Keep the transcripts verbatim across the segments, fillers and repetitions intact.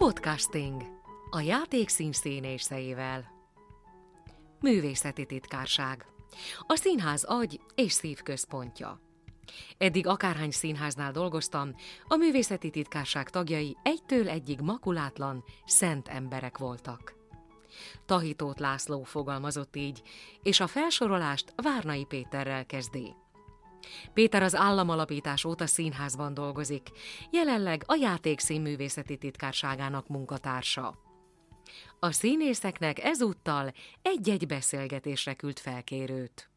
Podcasting a játékszín színészeivel. Művészeti titkárság. A színház agy és szív központja. Eddig akárhány színháznál dolgoztam, a művészeti titkárság tagjai egytől egyig makulátlan, szent emberek voltak. Tahitót László fogalmazott így, és a felsorolást Várnai Péterrel kezdi. Péter az államalapítás óta színházban dolgozik, jelenleg a Játékszín művészeti titkárságának munkatársa. A színészeknek ezúttal egy-egy beszélgetésre küldt felkérőt.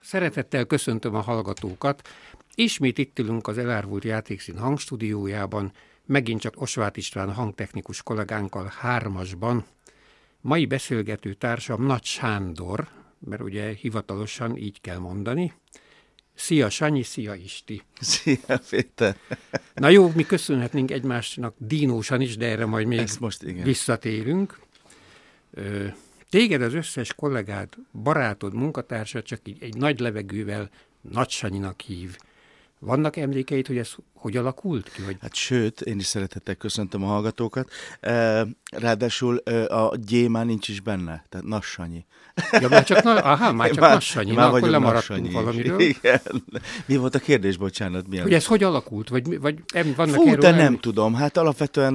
Szeretettel köszöntöm a hallgatókat. Ismét itt ülünk az Elárvult játékszín hangstúdiójában, megint csak Osváth István hangtechnikus kollégánkkal hármasban. Mai beszélgető társam Nagy Sándor, mert ugye hivatalosan így kell mondani. Szia Sanyi, szia Isti! Szia Péter! Na jó, mi köszönhetnénk egymásnak dínósan is, de erre majd még most, igen, visszatérünk. Téged az összes kollégád, barátod, munkatársa csak így egy nagy levegővel Nagy Sanyinak hív. Vannak emlékeid, hogy ez hogy alakult ki? Hogy... Hát sőt, én is szeretettel köszöntöm a hallgatókat. Ráadásul a gyémán nincs is benne, tehát Nagy Sanyi. Ja, már csak, na, aha, már csak már, Nagy Sanyi, már na, akkor lemaradtunk valamiről. Igen. Mi volt a kérdés, bocsánat? Milyen? Hogy ez hogy alakult? Vagy, vagy vannak Fú, de nem tudom. Hát alapvetően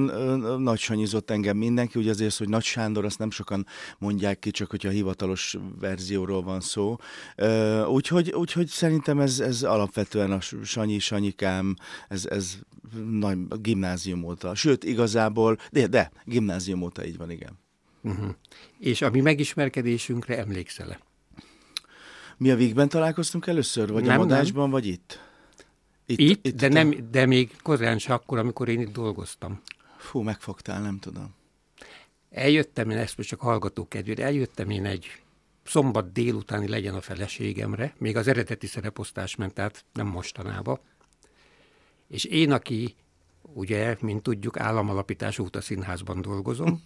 Nagy Sanyizott engem mindenki, ugye azért, hogy Nagy Sándor, azt nem sokan mondják ki, csak hogyha a hivatalos verzióról van szó. Úgyhogy, úgyhogy szerintem ez, ez alapvetően a Sanyi, Sanyikám, ez, ez nagy gimnázium óta. Sőt, igazából, de, de gimnázium óta így van, igen. Uh-huh. És a mi megismerkedésünkre emlékszel-e? Mi a Vígben találkoztunk először? Vagy nem, a Madácsban, nem. Vagy itt? Itt, itt, itt de, nem, de még korán se akkor, amikor én itt dolgoztam. Fú, megfogtál, nem tudom. Eljöttem én, ezt most csak hallgató kedvére, eljöttem én egy szombat délutáni legyen a feleségemre, még az eredeti szereposztás ment át, nem mostanába. És én, aki ugye, mint tudjuk, államalapítás óta színházban dolgozom,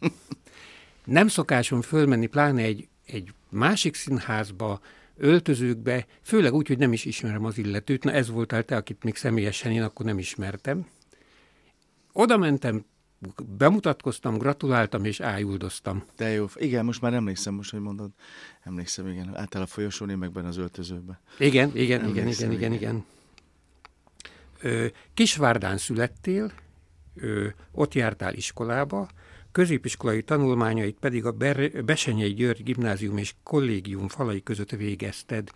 nem szokásom fölmenni, pláne egy, egy másik színházba, öltözőkbe, főleg úgy, hogy nem is ismerem az illetőt. Na ez voltál te, akit még személyesen én akkor nem ismertem. Oda mentem, bemutatkoztam, gratuláltam és ájuldoztam. De jó, igen, most már emlékszem, most, hogy mondod. Emlékszem, igen, által a folyosón, én meg benne az öltözőbe. Igen, igen, igen, igen, igen, igen. Ö, Kisvárdán születtél, ö, ott jártál iskolába, középiskolai tanulmányait pedig a Ber- Besenyei György Gimnázium és Kollégium falai között végezted.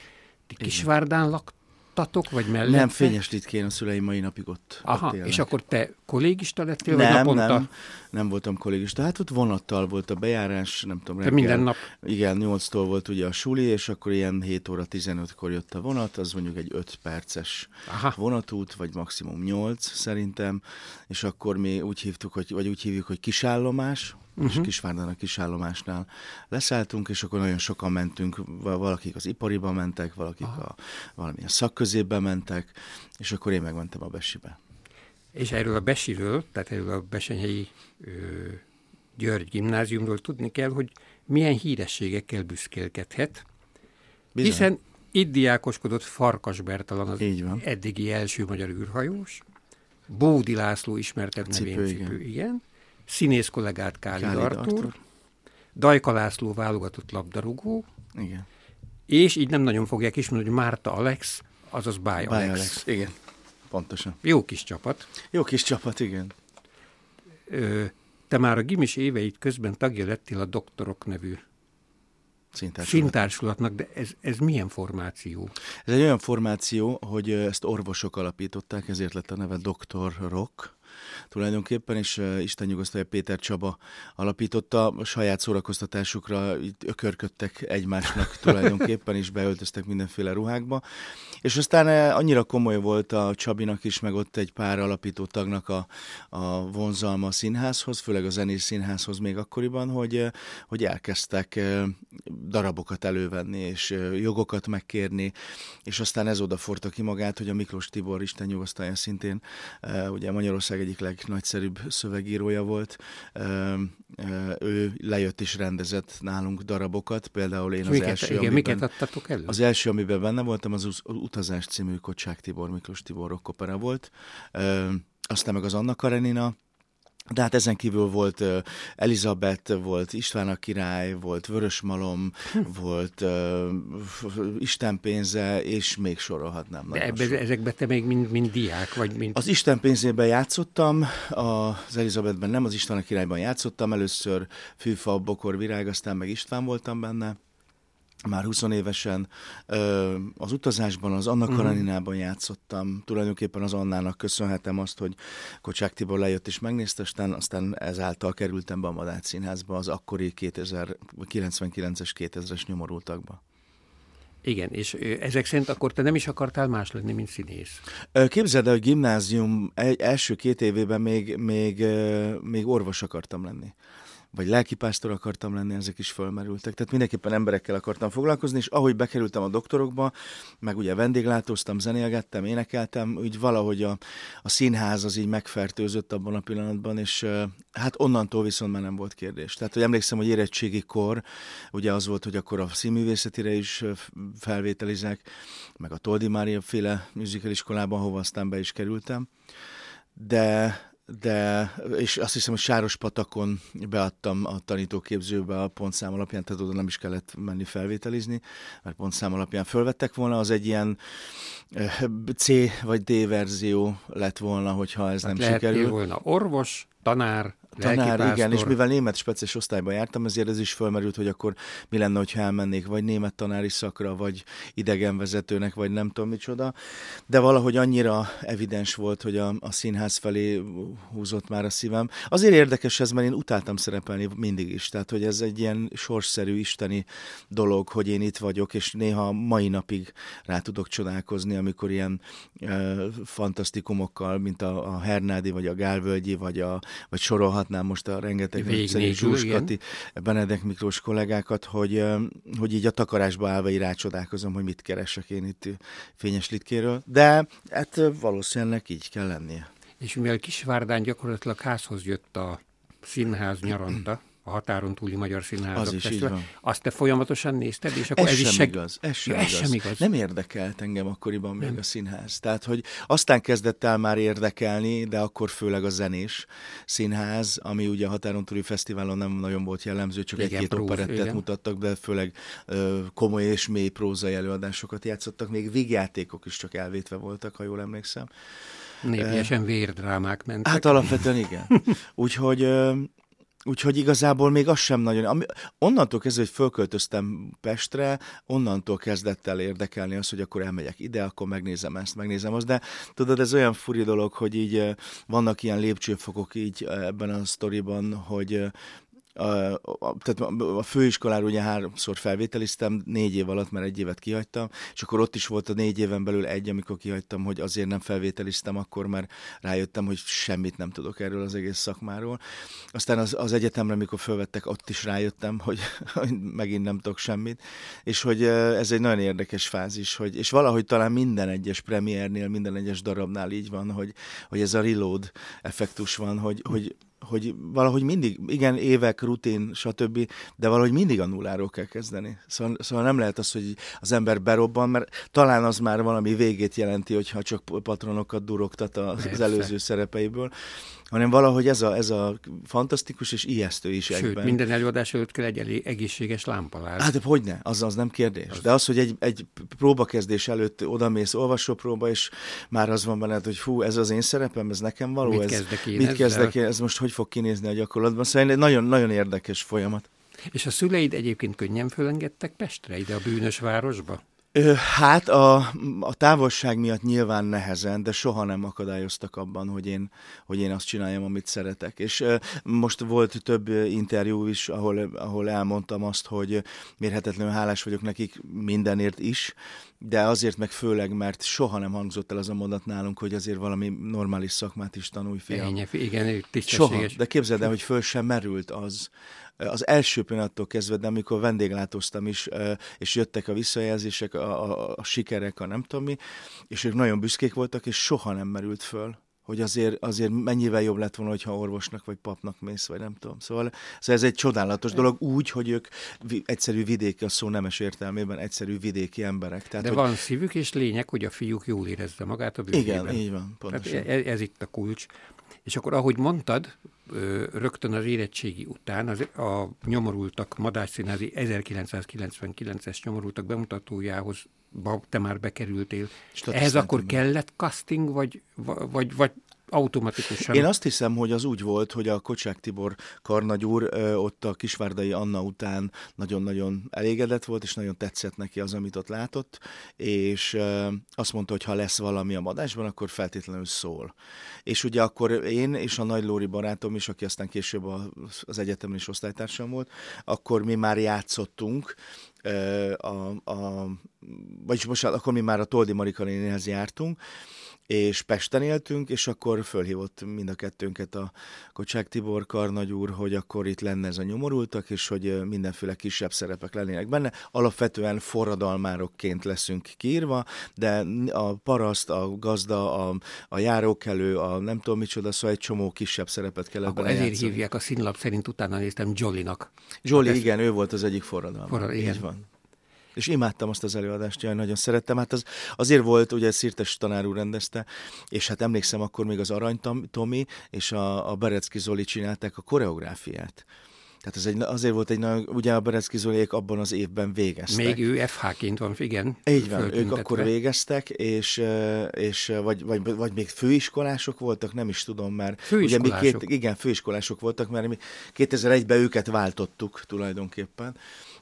Ti Kisvárdán laktatok, vagy mellette? Nem, Fényeslitkén, a szüleim mai napig ott. Aha, ott élnek. És akkor te kollégista lettél, nem, vagy naponta? Nem, nem voltam kollégista. Hát ott vonattal volt a bejárás, nem tudom. Reggel, minden nap? Igen, nyolctól volt ugye a suli, és akkor ilyen hét óra tizenötkor jött a vonat, az mondjuk egy öt perces aha, vonatút, vagy maximum nyolc szerintem, és akkor mi úgy hívtuk, hogy, vagy úgy hívjuk, hogy kisállomás, uh-huh, és Kisvárdán a kisállomásnál leszálltunk, és akkor nagyon sokan mentünk, valakik az ipariba mentek, valakik a, valamilyen szakközépbe mentek, és akkor én megmentem a Bessibe. És erről a Besiről, tehát erről a Besenyei ö, György Gimnáziumról tudni kell, hogy milyen hírességekkel büszkélkedhet, bizony, hiszen itt diákoskodott Farkas Bertalan, az eddigi első magyar űrhajós, Bódi László ismertebb nevén cipő, igen, színész kollégát Kálid, Kálid Artur, Artur, Dajka László válogatott labdarúgó, igen, és így nem nagyon fogják ismerni, hogy Márta Alex, azaz Bája Alex. Alex. Igen, pontosan. Jó kis csapat. Jó kis csapat, igen. Ö, te már a gimis éveid közben tagja lettél a Doktorok nevű színtársulatnak, de ez, ez milyen formáció? Ez egy olyan formáció, hogy ezt orvosok alapították, ezért lett a neve Doktorok. Tulajdonképpen, és uh, Isten nyugosztalja, Péter Csaba alapította, a saját szórakoztatásukra itt ökörködtek egymásnak tulajdonképpen, és beöltöztek mindenféle ruhákba. És aztán uh, annyira komoly volt a Csabinak is, meg ott egy pár alapító tagnak a, a vonzalma a színházhoz, főleg a zenés színházhoz még akkoriban, hogy, uh, hogy elkezdtek uh, darabokat elővenni, és uh, jogokat megkérni, és aztán ez odaforta ki magát, hogy a Miklós Tibor, Isten nyugosztalja, szintén uh, ugye Magyarország egyik legnagyszerűbb szövegírója volt. Ö, ö, ő lejött és rendezett nálunk darabokat, például én az miket, első, igen, amiben... Miket adtatok elő? Az első, amiben benne voltam, az, az Utazás című Kocsák Tibor, Miklós Tibor rock opera volt. Ö, aztán meg az Anna Karenina, De hát ezen kívül volt uh, Elizabeth, volt István a király, volt Vörösmalom, hm. volt uh, Istenpénze, és még sorolhatnám. De ebbe, ezekben te még mind, mind diák vagy? Mind... Az Istenpénzében játszottam, az Elizabethben nem, az István a királyban játszottam. Először Fűfa, Bokor, Virág, aztán meg István voltam benne. Már húsz évesen az utazásban, az Anna Karaninában játszottam. Tulajdonképpen az Annának köszönhetem azt, hogy Kocsák Tibor lejött és megnézte, aztán, aztán ezáltal kerültem be a Madács színházba, az akkori kétezer-kilencvenkilences kétezres nyomorultakba. Igen, és ezek szerint akkor te nem is akartál más lenni, mint színész? Képzeld el, hogy gimnázium első két évében még, még, még orvos akartam lenni. Vagy lelkipásztor akartam lenni, ezek is fölmerültek. Tehát mindenképpen emberekkel akartam foglalkozni, és ahogy bekerültem a doktorokba, meg ugye vendéglátóztam, zenélgettem, énekeltem, úgy valahogy a, a színház az így megfertőzött abban a pillanatban, és hát onnantól viszont már nem volt kérdés. Tehát, hogy emlékszem, hogy érettségikor, ugye az volt, hogy akkor a színművészetire is felvételizek, meg a Toldi Mária féle műzikeliskolában, hova aztán be is kerültem. De... De, és azt hiszem, hogy Sárospatakon beadtam a tanítóképzőbe a pontszám alapján, tehát oda nem is kellett menni felvételizni, mert pontszám alapján fölvettek volna, az egy ilyen C vagy D verzió lett volna, hogyha ez tehát nem sikerül. Volna orvos, tanár, Tanár, igen, és mivel német speciális osztályban jártam, ezért ez is fölmerült, hogy akkor mi lenne, hogyha elmennék, vagy német tanári szakra, vagy idegenvezetőnek, vagy nem tudom micsoda. De valahogy annyira evidens volt, hogy a, a színház felé húzott már a szívem. Azért érdekes ez, mert én utáltam szerepelni mindig is, tehát hogy ez egy ilyen sorsszerű, isteni dolog, hogy én itt vagyok, és néha mai napig rá tudok csodálkozni, amikor ilyen ö, fantasztikumokkal, mint a, a Hernádi, vagy a Gálvölgyi, vagy, a, vagy sorolhat nem most a rengeteg népszerű Zsúskati, Benedek Miklós kollégákat, hogy, hogy így a takarásba állva így rácsodálkozom, hogy mit keresek én itt Fényes Litkéről, de hát valószínűleg így kell lennie. És mivel Kisvárdán gyakorlatilag házhoz jött a színház nyaranta, a határon túli magyar színházak az testület, azt te folyamatosan nézted, és akkor ez, ez is seg... igaz, ez, sem ja, igaz. ez sem igaz. Nem érdekelt engem akkoriban még nem. a színház. Tehát, hogy aztán kezdett el már érdekelni, de akkor főleg a zenés színház, ami ugye a határon túli fesztiválon nem nagyon volt jellemző, csak igen, egy-két próz, operettet igen. mutattak, de főleg ö, komoly és mély prózai előadásokat játszottak, még vígjátékok is csak elvétve voltak, ha jól emlékszem. Népiesen uh, vérdrámák mentek. Hát alapvetően igen. Úgyhogy... Ö, Úgyhogy igazából még az sem nagyon... Ami, onnantól kezdve, hogy fölköltöztem Pestre, onnantól kezdett el érdekelni az, hogy akkor elmegyek ide, akkor megnézem ezt, megnézem azt. De tudod, ez olyan furi dolog, hogy így vannak ilyen lépcsőfokok így ebben a sztoriban, hogy... A, a, tehát a főiskoláról ugye háromszor felvételiztem, négy év alatt, mert egy évet kihagytam, és akkor ott is volt a négy éven belül egy, amikor kihagytam, hogy azért nem felvételiztem, akkor már rájöttem, hogy semmit nem tudok erről az egész szakmáról. Aztán az, az egyetemre, amikor felvettek, ott is rájöttem, hogy, hogy megint nem tudok semmit, és hogy ez egy nagyon érdekes fázis, hogy, és valahogy talán minden egyes premiernél, minden egyes darabnál így van, hogy, hogy ez a reload effektus van, hogy, hogy hogy valahogy mindig, igen, évek, rutin, stb., de valahogy mindig a nulláról kell kezdeni. Szóval, szóval nem lehet az, hogy az ember berobban, mert talán az már valami végét jelenti, hogyha csak patronokat durogtat az, az előző szerepeiből, hanem valahogy ez a, ez a fantasztikus és ijesztő is egyben. Sőt, minden előadás előtt kell egy egészséges lámpaláz. Hát, hogyne, az, az nem kérdés. Az... De az, hogy egy, egy próbakezdés előtt odamész olvasópróba, és már az van benned, hogy hú, ez az én szerepem, ez nekem való, mit ez, kezdek én, mit kezdek én, ez most hogy fog kinézni a gyakorlatban. Szóval egy nagyon, nagyon érdekes folyamat. És a szüleid egyébként könnyen fölengedtek Pestre, ide a bűnös városba? Hát a, a távolság miatt nyilván nehezen, de soha nem akadályoztak abban, hogy én, hogy én azt csináljam, amit szeretek. És most volt több interjú is, ahol, ahol elmondtam azt, hogy mérhetetlenül hálás vagyok nekik mindenért is, de azért meg főleg, mert soha nem hangzott el az a mondat nálunk, hogy azért valami normális szakmát is tanulj, fiam. Igen, soha, de képzeld el, hogy föl sem merült az, az első pillanattól kezdve, de amikor vendéglátóztam is, és jöttek a visszajelzések, a, a, a sikerek, a nem tudom mi, és ők nagyon büszkék voltak, és soha nem merült föl, hogy azért, azért mennyivel jobb lett volna, hogyha orvosnak vagy papnak mész, vagy nem tudom. Szóval, szóval ez egy csodálatos dolog úgy, hogy ők egyszerű vidéki, a szó nemes értelmében egyszerű vidéki emberek. Tehát, de hogy... van szívük és lényeg, hogy a fiúk jól érezze magát a bűvében. Igen, így van, pontosan. Ez, ez itt a kulcs. És akkor, ahogy mondtad, rögtön az érettségi után az, a nyomorultak, Madács színházi ezerkilencszázkilencvenkilences nyomorultak bemutatójához ba, te már bekerültél. Ehhez akkor kellett casting, vagy, vagy, vagy automatikusan? Én azt hiszem, hogy az úgy volt, hogy a Kocsák Tibor karnagy úr ott a Kisvárdai Anna után nagyon-nagyon elégedett volt, és nagyon tetszett neki az, amit ott látott, és azt mondta, hogy ha lesz valami a Madácsban, akkor feltétlenül szól. És ugye akkor én és a Nagy Lóri barátom is, aki aztán később az egyetemen is osztálytársam volt, akkor mi már játszottunk, a, a, vagyis most akkor mi már a Toldi Marika nénihez jártunk, és Pesten éltünk, és akkor fölhívott mind a kettőnket a Kocsák Tibor karnagy úr, hogy akkor itt lenne ez a nyomorultak, és hogy mindenféle kisebb szerepek lennének benne. Alapvetően forradalmárokként leszünk kiírva, de a paraszt, a gazda, a, a járókelő, a nem tudom micsoda, szóval egy csomó kisebb szerepet kellett akkor benne ezért hívják, a színlap szerint utána néztem Jolly-nak. Jolly, hát igen, ez... ő volt az egyik forradalmár. Forrad, így van. És imádtam azt az előadást, jaj, nagyon szerettem. Hát az, azért volt, ugye Szirtes tanár úr rendezte, és hát emlékszem, akkor még az Arany Tomi és a, a Berecki Zoli csinálták a koreográfiát. Tehát ez egy, azért volt egy nagyon, ugye a Berecki Zoliék abban az évben végeztek. Még ő ef há-ként van, igen. Így van, ők akkor végeztek, és, és vagy, vagy, vagy még főiskolások voltak, nem is tudom már. Főiskolások. Ugye mi két, igen, főiskolások voltak, mert mi kétezer-egyben őket váltottuk tulajdonképpen.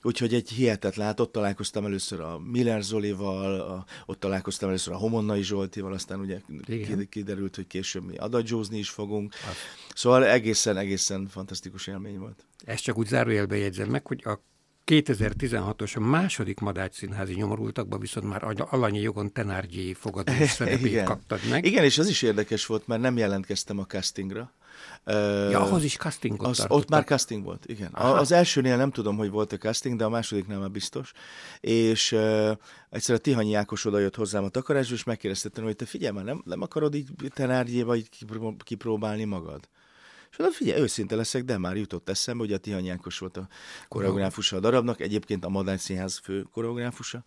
Úgyhogy egy hihetetlen, hát ott találkoztam először a Miller Zolival, a, ott találkoztam először a Homonnai Zsoltival, aztán ugye igen, kiderült, hogy később mi adagyózni is fogunk. Hát. Szóval egészen, egészen fantasztikus élmény volt. Ezt csak úgy zárójelbe jegyzem meg, hogy a kétezer-tizenhatos a második Madács színházi nyomorultakban viszont már alanyi jogon Tenárgyi fogadós szerepét kaptad meg. Igen, és az is érdekes volt, mert nem jelentkeztem a castingra. Ja, ahhoz is castingot az, ott már casting volt, igen. Aha. Az elsőnél nem tudom, hogy volt a casting, de a másodiknál már biztos. És uh, egyszer a Tihanyi Ákos oda jött hozzám a takarásba, és megkérdezte, hogy te figyelj már, nem, nem akarod így Tenárgyéba így kipróbálni magad? És mondom, figyelj, őszinte leszek, de már jutott eszembe, hogy a Tihanyi Ákos volt a koreográfusa a darabnak, egyébként a Madács Színház fő koreográfusa.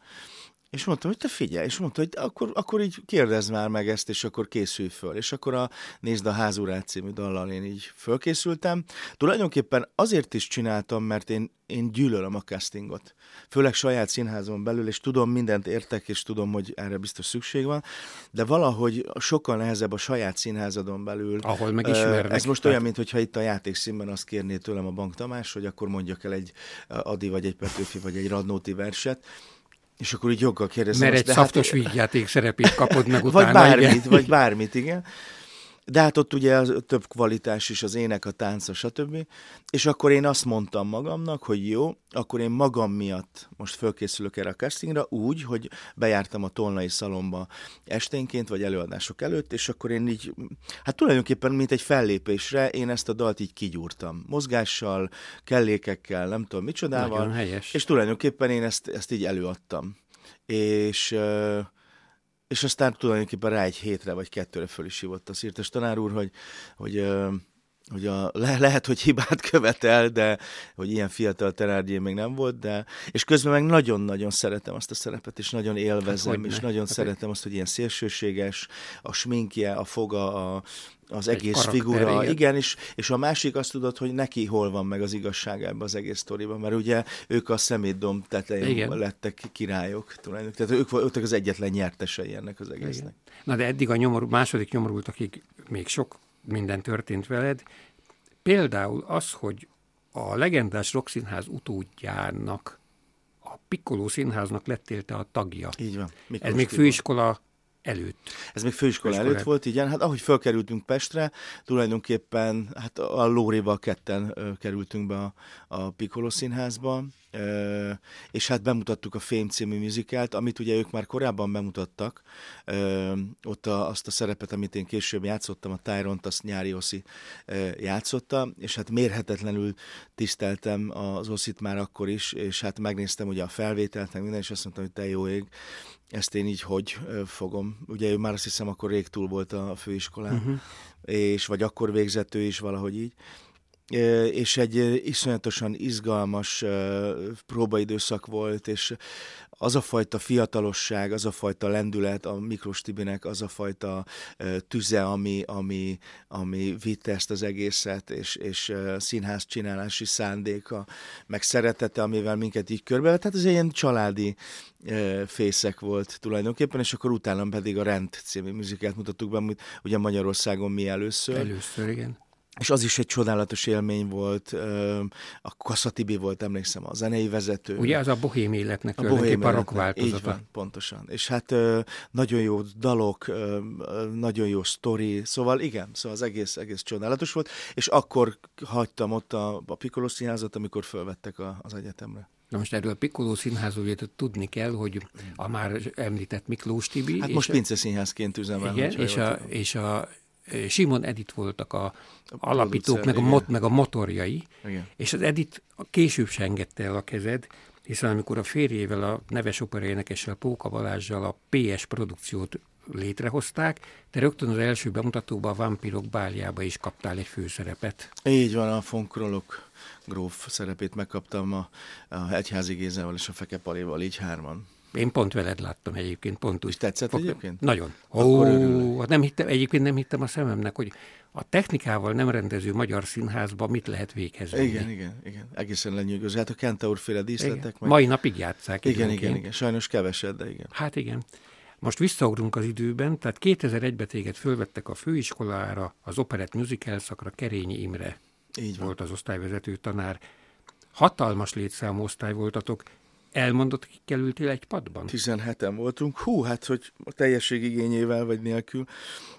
És mondtam, hogy te figyelj, és mondta, hogy akkor, akkor így kérdezd már meg ezt, és akkor készülj föl. És akkor a Nézd a házurát című dallal én így fölkészültem. Tulajdonképpen azért is csináltam, mert én, én gyűlölöm a castingot. Főleg saját színházon belül, és tudom, mindent értek, és tudom, hogy erre biztos szükség van, de valahogy sokkal nehezebb a saját színházadon belül. Ahol megismernek. Ez most olyan, mintha itt a játékszínben azt kérné tőlem a Bank Tamás, hogy akkor mondjak el egy Adi, vagy egy Petőfi, vagy egy Radnóti verset. És akkor így joggal kérdezem. Mert egy szaftos hát... vígjáték szerepét kapod meg utána. Vagy bármit, igen. vagy bármit, igen. De hát ott ugye az több kvalitás is, az ének, a tánca, stb. És akkor én azt mondtam magamnak, hogy jó, akkor én magam miatt most fölkészülök erre a castingra úgy, hogy bejártam a Tolnai Szalomba esténként, vagy előadások előtt, és akkor én így, hát tulajdonképpen mint egy fellépésre, én ezt a dalt így kigyúrtam. Mozgással, kellékekkel, nem tudom micsodával. Nagyon helyes. És tulajdonképpen én ezt, ezt így előadtam. És... És aztán tulajdonképpen rá egy hétre vagy kettőre föl is hívott a Szirtes tanár úr, hogy, hogy, hogy a, le, lehet, hogy hibát követel, de hogy ilyen fiatal Tenárgyi még nem volt, de és közben meg nagyon-nagyon szeretem azt a szerepet, és nagyon élvezem, hát, és ne. nagyon hát, szeretem azt, hogy ilyen szélsőséges, a sminkje, a foga, a... az egész figura, igen, igen és, és a másik azt tudod, hogy neki hol van meg az igazság ebben az egész sztoriban, mert ugye ők a szemétdom tetején lettek királyok tulajdonképpen, tehát ők voltak az egyetlen nyertesei ennek az egésznek. Igen. Na de eddig a nyomor, második nyomorultakig még sok minden történt veled, például az, hogy a legendás rockszínház utódjának, a Piccolo Színháznak lettél te a tagja. Így van. Miklós Ez még Tibor. főiskola előtt. Ez még főiskola, főiskola előtt volt, igen. Hát ahogy felkerültünk Pestre, tulajdonképpen hát a Lórival ketten ö, kerültünk be a, a Piccolo Színházba, ö, és hát bemutattuk a Fém című műzikát, amit ugye ők már korábban bemutattak. Ö, ott a, azt a szerepet, amit én később játszottam, a Tyront, azt Nyári Oszi ö, játszotta, és hát mérhetetlenül tiszteltem az Oszit már akkor is, és hát megnéztem ugye a felvételt, meg minden, és azt mondtam, hogy te jó ég, ezt én így hogy fogom. Ugye ő már azt hiszem, akkor rég túl volt a főiskolán, uh-huh. és vagy akkor végzett ő is valahogy így. és egy iszonyatosan izgalmas próbaidőszak volt, és az a fajta fiatalosság, az a fajta lendület, a Miklós Tibinek az a fajta tüze, ami, ami, ami vitte ezt az egészet, és, és színház csinálási szándéka, meg szeretete, amivel minket így körbevet. Tehát ez egy ilyen családi fészek volt tulajdonképpen, és akkor utána pedig a Rend című műzikát mutattuk be, amit ugye Magyarországon mi először. Először, igen. És az is egy csodálatos élmény volt. A Kassa Tibi volt, emlékszem, a zenei vezető. Ugye az a bohém életnek, a rock változata. Így van, pontosan. És hát nagyon jó dalok, nagyon jó sztori, szóval igen, szóval az egész, egész csodálatos volt, és akkor hagytam ott a, a Piccolo Színházat, amikor fölvettek a, az egyetemre. Na most erről a Piccolo Színházról tudni kell, hogy a már említett Miklós Tibi. Hát most Pince Színházként üzemel. Igen, és a, és a Simon Edith voltak a, a alapítók, meg a, mot, meg a motorjai, igen. És az Edith később se engedte el a kezed, hiszen amikor a férjével, a neves operaénekessel, Póka Balázsjal a pé es produkciót létrehozták, te rögtön az első bemutatóban a Vámpirok báljába is kaptál egy főszerepet. Így van, a von Krolok gróf szerepét megkaptam a, a Egyházi Gézával és a Fekepalival, így hárman. Én pont veled láttam egyébként, pont úgy. És tetszett fog... egyébként? Nagyon. Ó, nem hittem, egyébként nem hittem a szememnek, hogy a technikával nem rendező magyar színházban mit lehet végezni. Igen, igen, igen. Egészen lenyűgöző. Hát a Kentaur-féle díszletek. Meg... mai napig játsszák. Igen, időnként. igen, igen. Sajnos keveset, de igen. Hát igen. Most visszaugrunk az időben, tehát kétezer-egyben téged fölvettek a főiskolára, az Operett Musical szakra, Kerényi Imre. Így van. Volt az osztályvezető tanár. Hatalmas létszámú osztály voltatok. Elmondott, hogy kerültél egy padban? tizenheten voltunk. Hú, hát, hogy a teljesség igényével vagy nélkül.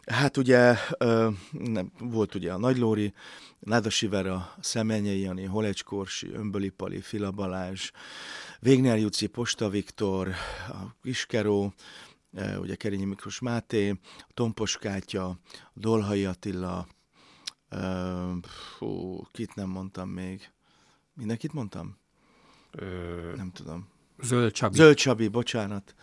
Hát ugye ö, nem, volt ugye a Nagy Lóri, Nádasi Vera, Szeményi Jani, Holecs Korsi, Ömböli Pali, Fila Balázs, Végner Juci, Posta Viktor, a Kiskeró, ugye Kerényi Miklós Máté, Tompos Kátya, Dolhai Attila, ö, hú, kit nem mondtam még? Mindenkit mondtam? Ö... Nem tudom. Zöld Csabi. Zöld Csabi, bocsánat.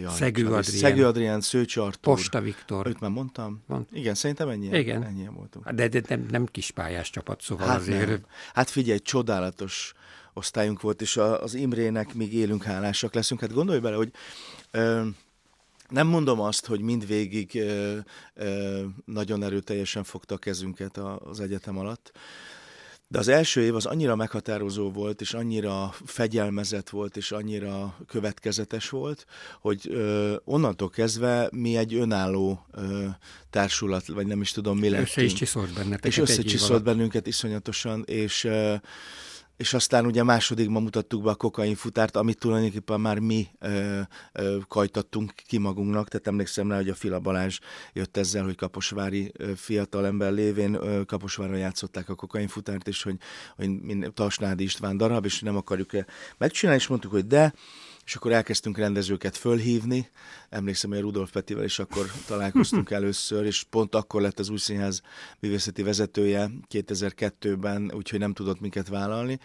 Jaj, Szegő Csabi. Adrián. Szegő Adrián, Szőcs Artur. Posta Viktor. Őt már mondtam. Mond. Igen, szerintem ennyien, Igen. ennyien voltunk. De, de nem, nem kispályás csapat, szóval hát azért. Nem. Hát figyelj, csodálatos osztályunk volt, és a, az Imrének még élünk, hálásak leszünk. Hát gondolj bele, hogy... Ö, nem mondom azt, hogy mindvégig ö, ö, nagyon erőteljesen fogta a kezünket a, az egyetem alatt, de az első év az annyira meghatározó volt, és annyira fegyelmezett volt, és annyira következetes volt, hogy ö, onnantól kezdve mi egy önálló ö, társulat, vagy nem is tudom, mi lettünk. Össze is csiszolt benneteket. És összecsiszolt bennünket iszonyatosan, és... Ö, és aztán ugye másodikban mutattuk be a kokainfutárt, amit tulajdonképpen már mi ö, ö, kajtattunk ki magunknak. Tehát emlékszem rá, hogy a Fila Balázs jött ezzel, hogy kaposvári fiatalember lévén ö, Kaposvárra játszották a kokainfutárt, és hogy, hogy Tasnádi István darab, és nem akarjuk megcsinálni, és mondtuk, hogy de... És akkor elkezdtünk rendezőket fölhívni. Emlékszem, hogy a Rudolf Petivel is akkor találkoztunk először, és pont akkor lett az Új Színház művészeti vezetője kétezer-kettőben, úgyhogy nem tudott minket vállalni.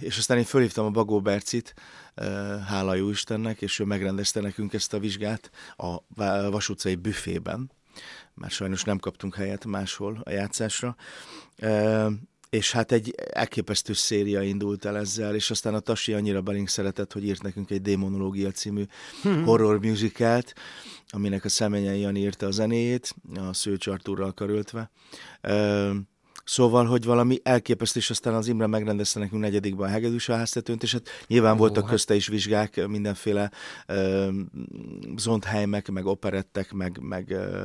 És aztán én fölhívtam a Bagó Bercit, hála jó Istennek, és ő megrendezte nekünk ezt a vizsgát a Vas utcai büfében. Már sajnos nem kaptunk helyet máshol a játszásra. És hát egy elképesztő széria indult el ezzel, és aztán a Tasi annyira belénk szeretett, hogy írt nekünk egy Démonológia című horror musicalt, aminek a Szeményi Jani írta a zenéjét, a Szőcs Artúrral karöltve. Szóval, hogy valami elképesztő, és aztán az Imre megrendezte nekünk negyedikben a Hegedűs a háztetőnt, és hát nyilván Ó, voltak hát. közte is vizsgák, mindenféle ö, Zondheimek, meg operettek, meg... meg ö,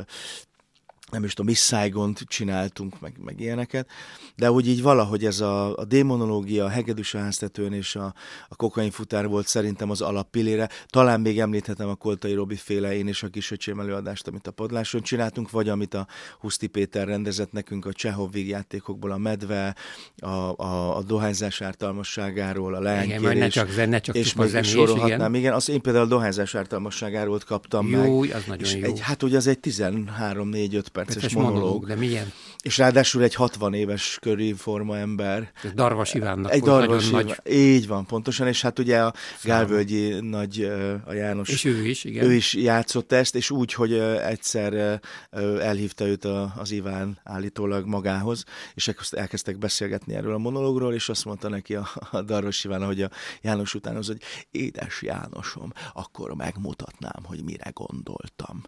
nem is tudom, Miss Saigont csináltunk, meg, meg ilyeneket, de úgy így valahogy ez a, a démonológia, a Hegedűs a háztetőn és a, a kokainfutár volt szerintem az alappillére. Talán még említhetem a Koltai Robi féle Én és a kisöcsém előadást, amit a Padláson csináltunk, vagy amit a Huszti Péter rendezett nekünk a Csehov vígjátékokból, a Medve, a, a, a dohányzás ártalmasságáról, a leánykérés. Igen, ne csak, ne csak és még sorolhatnám. Igen, az én például a dohányzás ártalmasságáról kaptam jó, meg. Az nagyon és jó. Egy, hát ugye az egy tizenhárom négy öt perces monológ. monológ. De milyen És ráadásul egy hatvan éves körű forma ember. Egy Darvas Ivánnak egy volt Darvas nagyon Iván. Nagy... Így van, pontosan, és hát ugye a Gálvölgyi Nagy, a János. És ő is, igen. Ő is játszott ezt, és úgy, hogy egyszer elhívta őt az Iván állítólag magához, és elkezdtek beszélgetni erről a monológról, és azt mondta neki a Darvas Iván, hogy a János utánoz, hogy édes Jánosom, akkor megmutatnám, hogy mire gondoltam.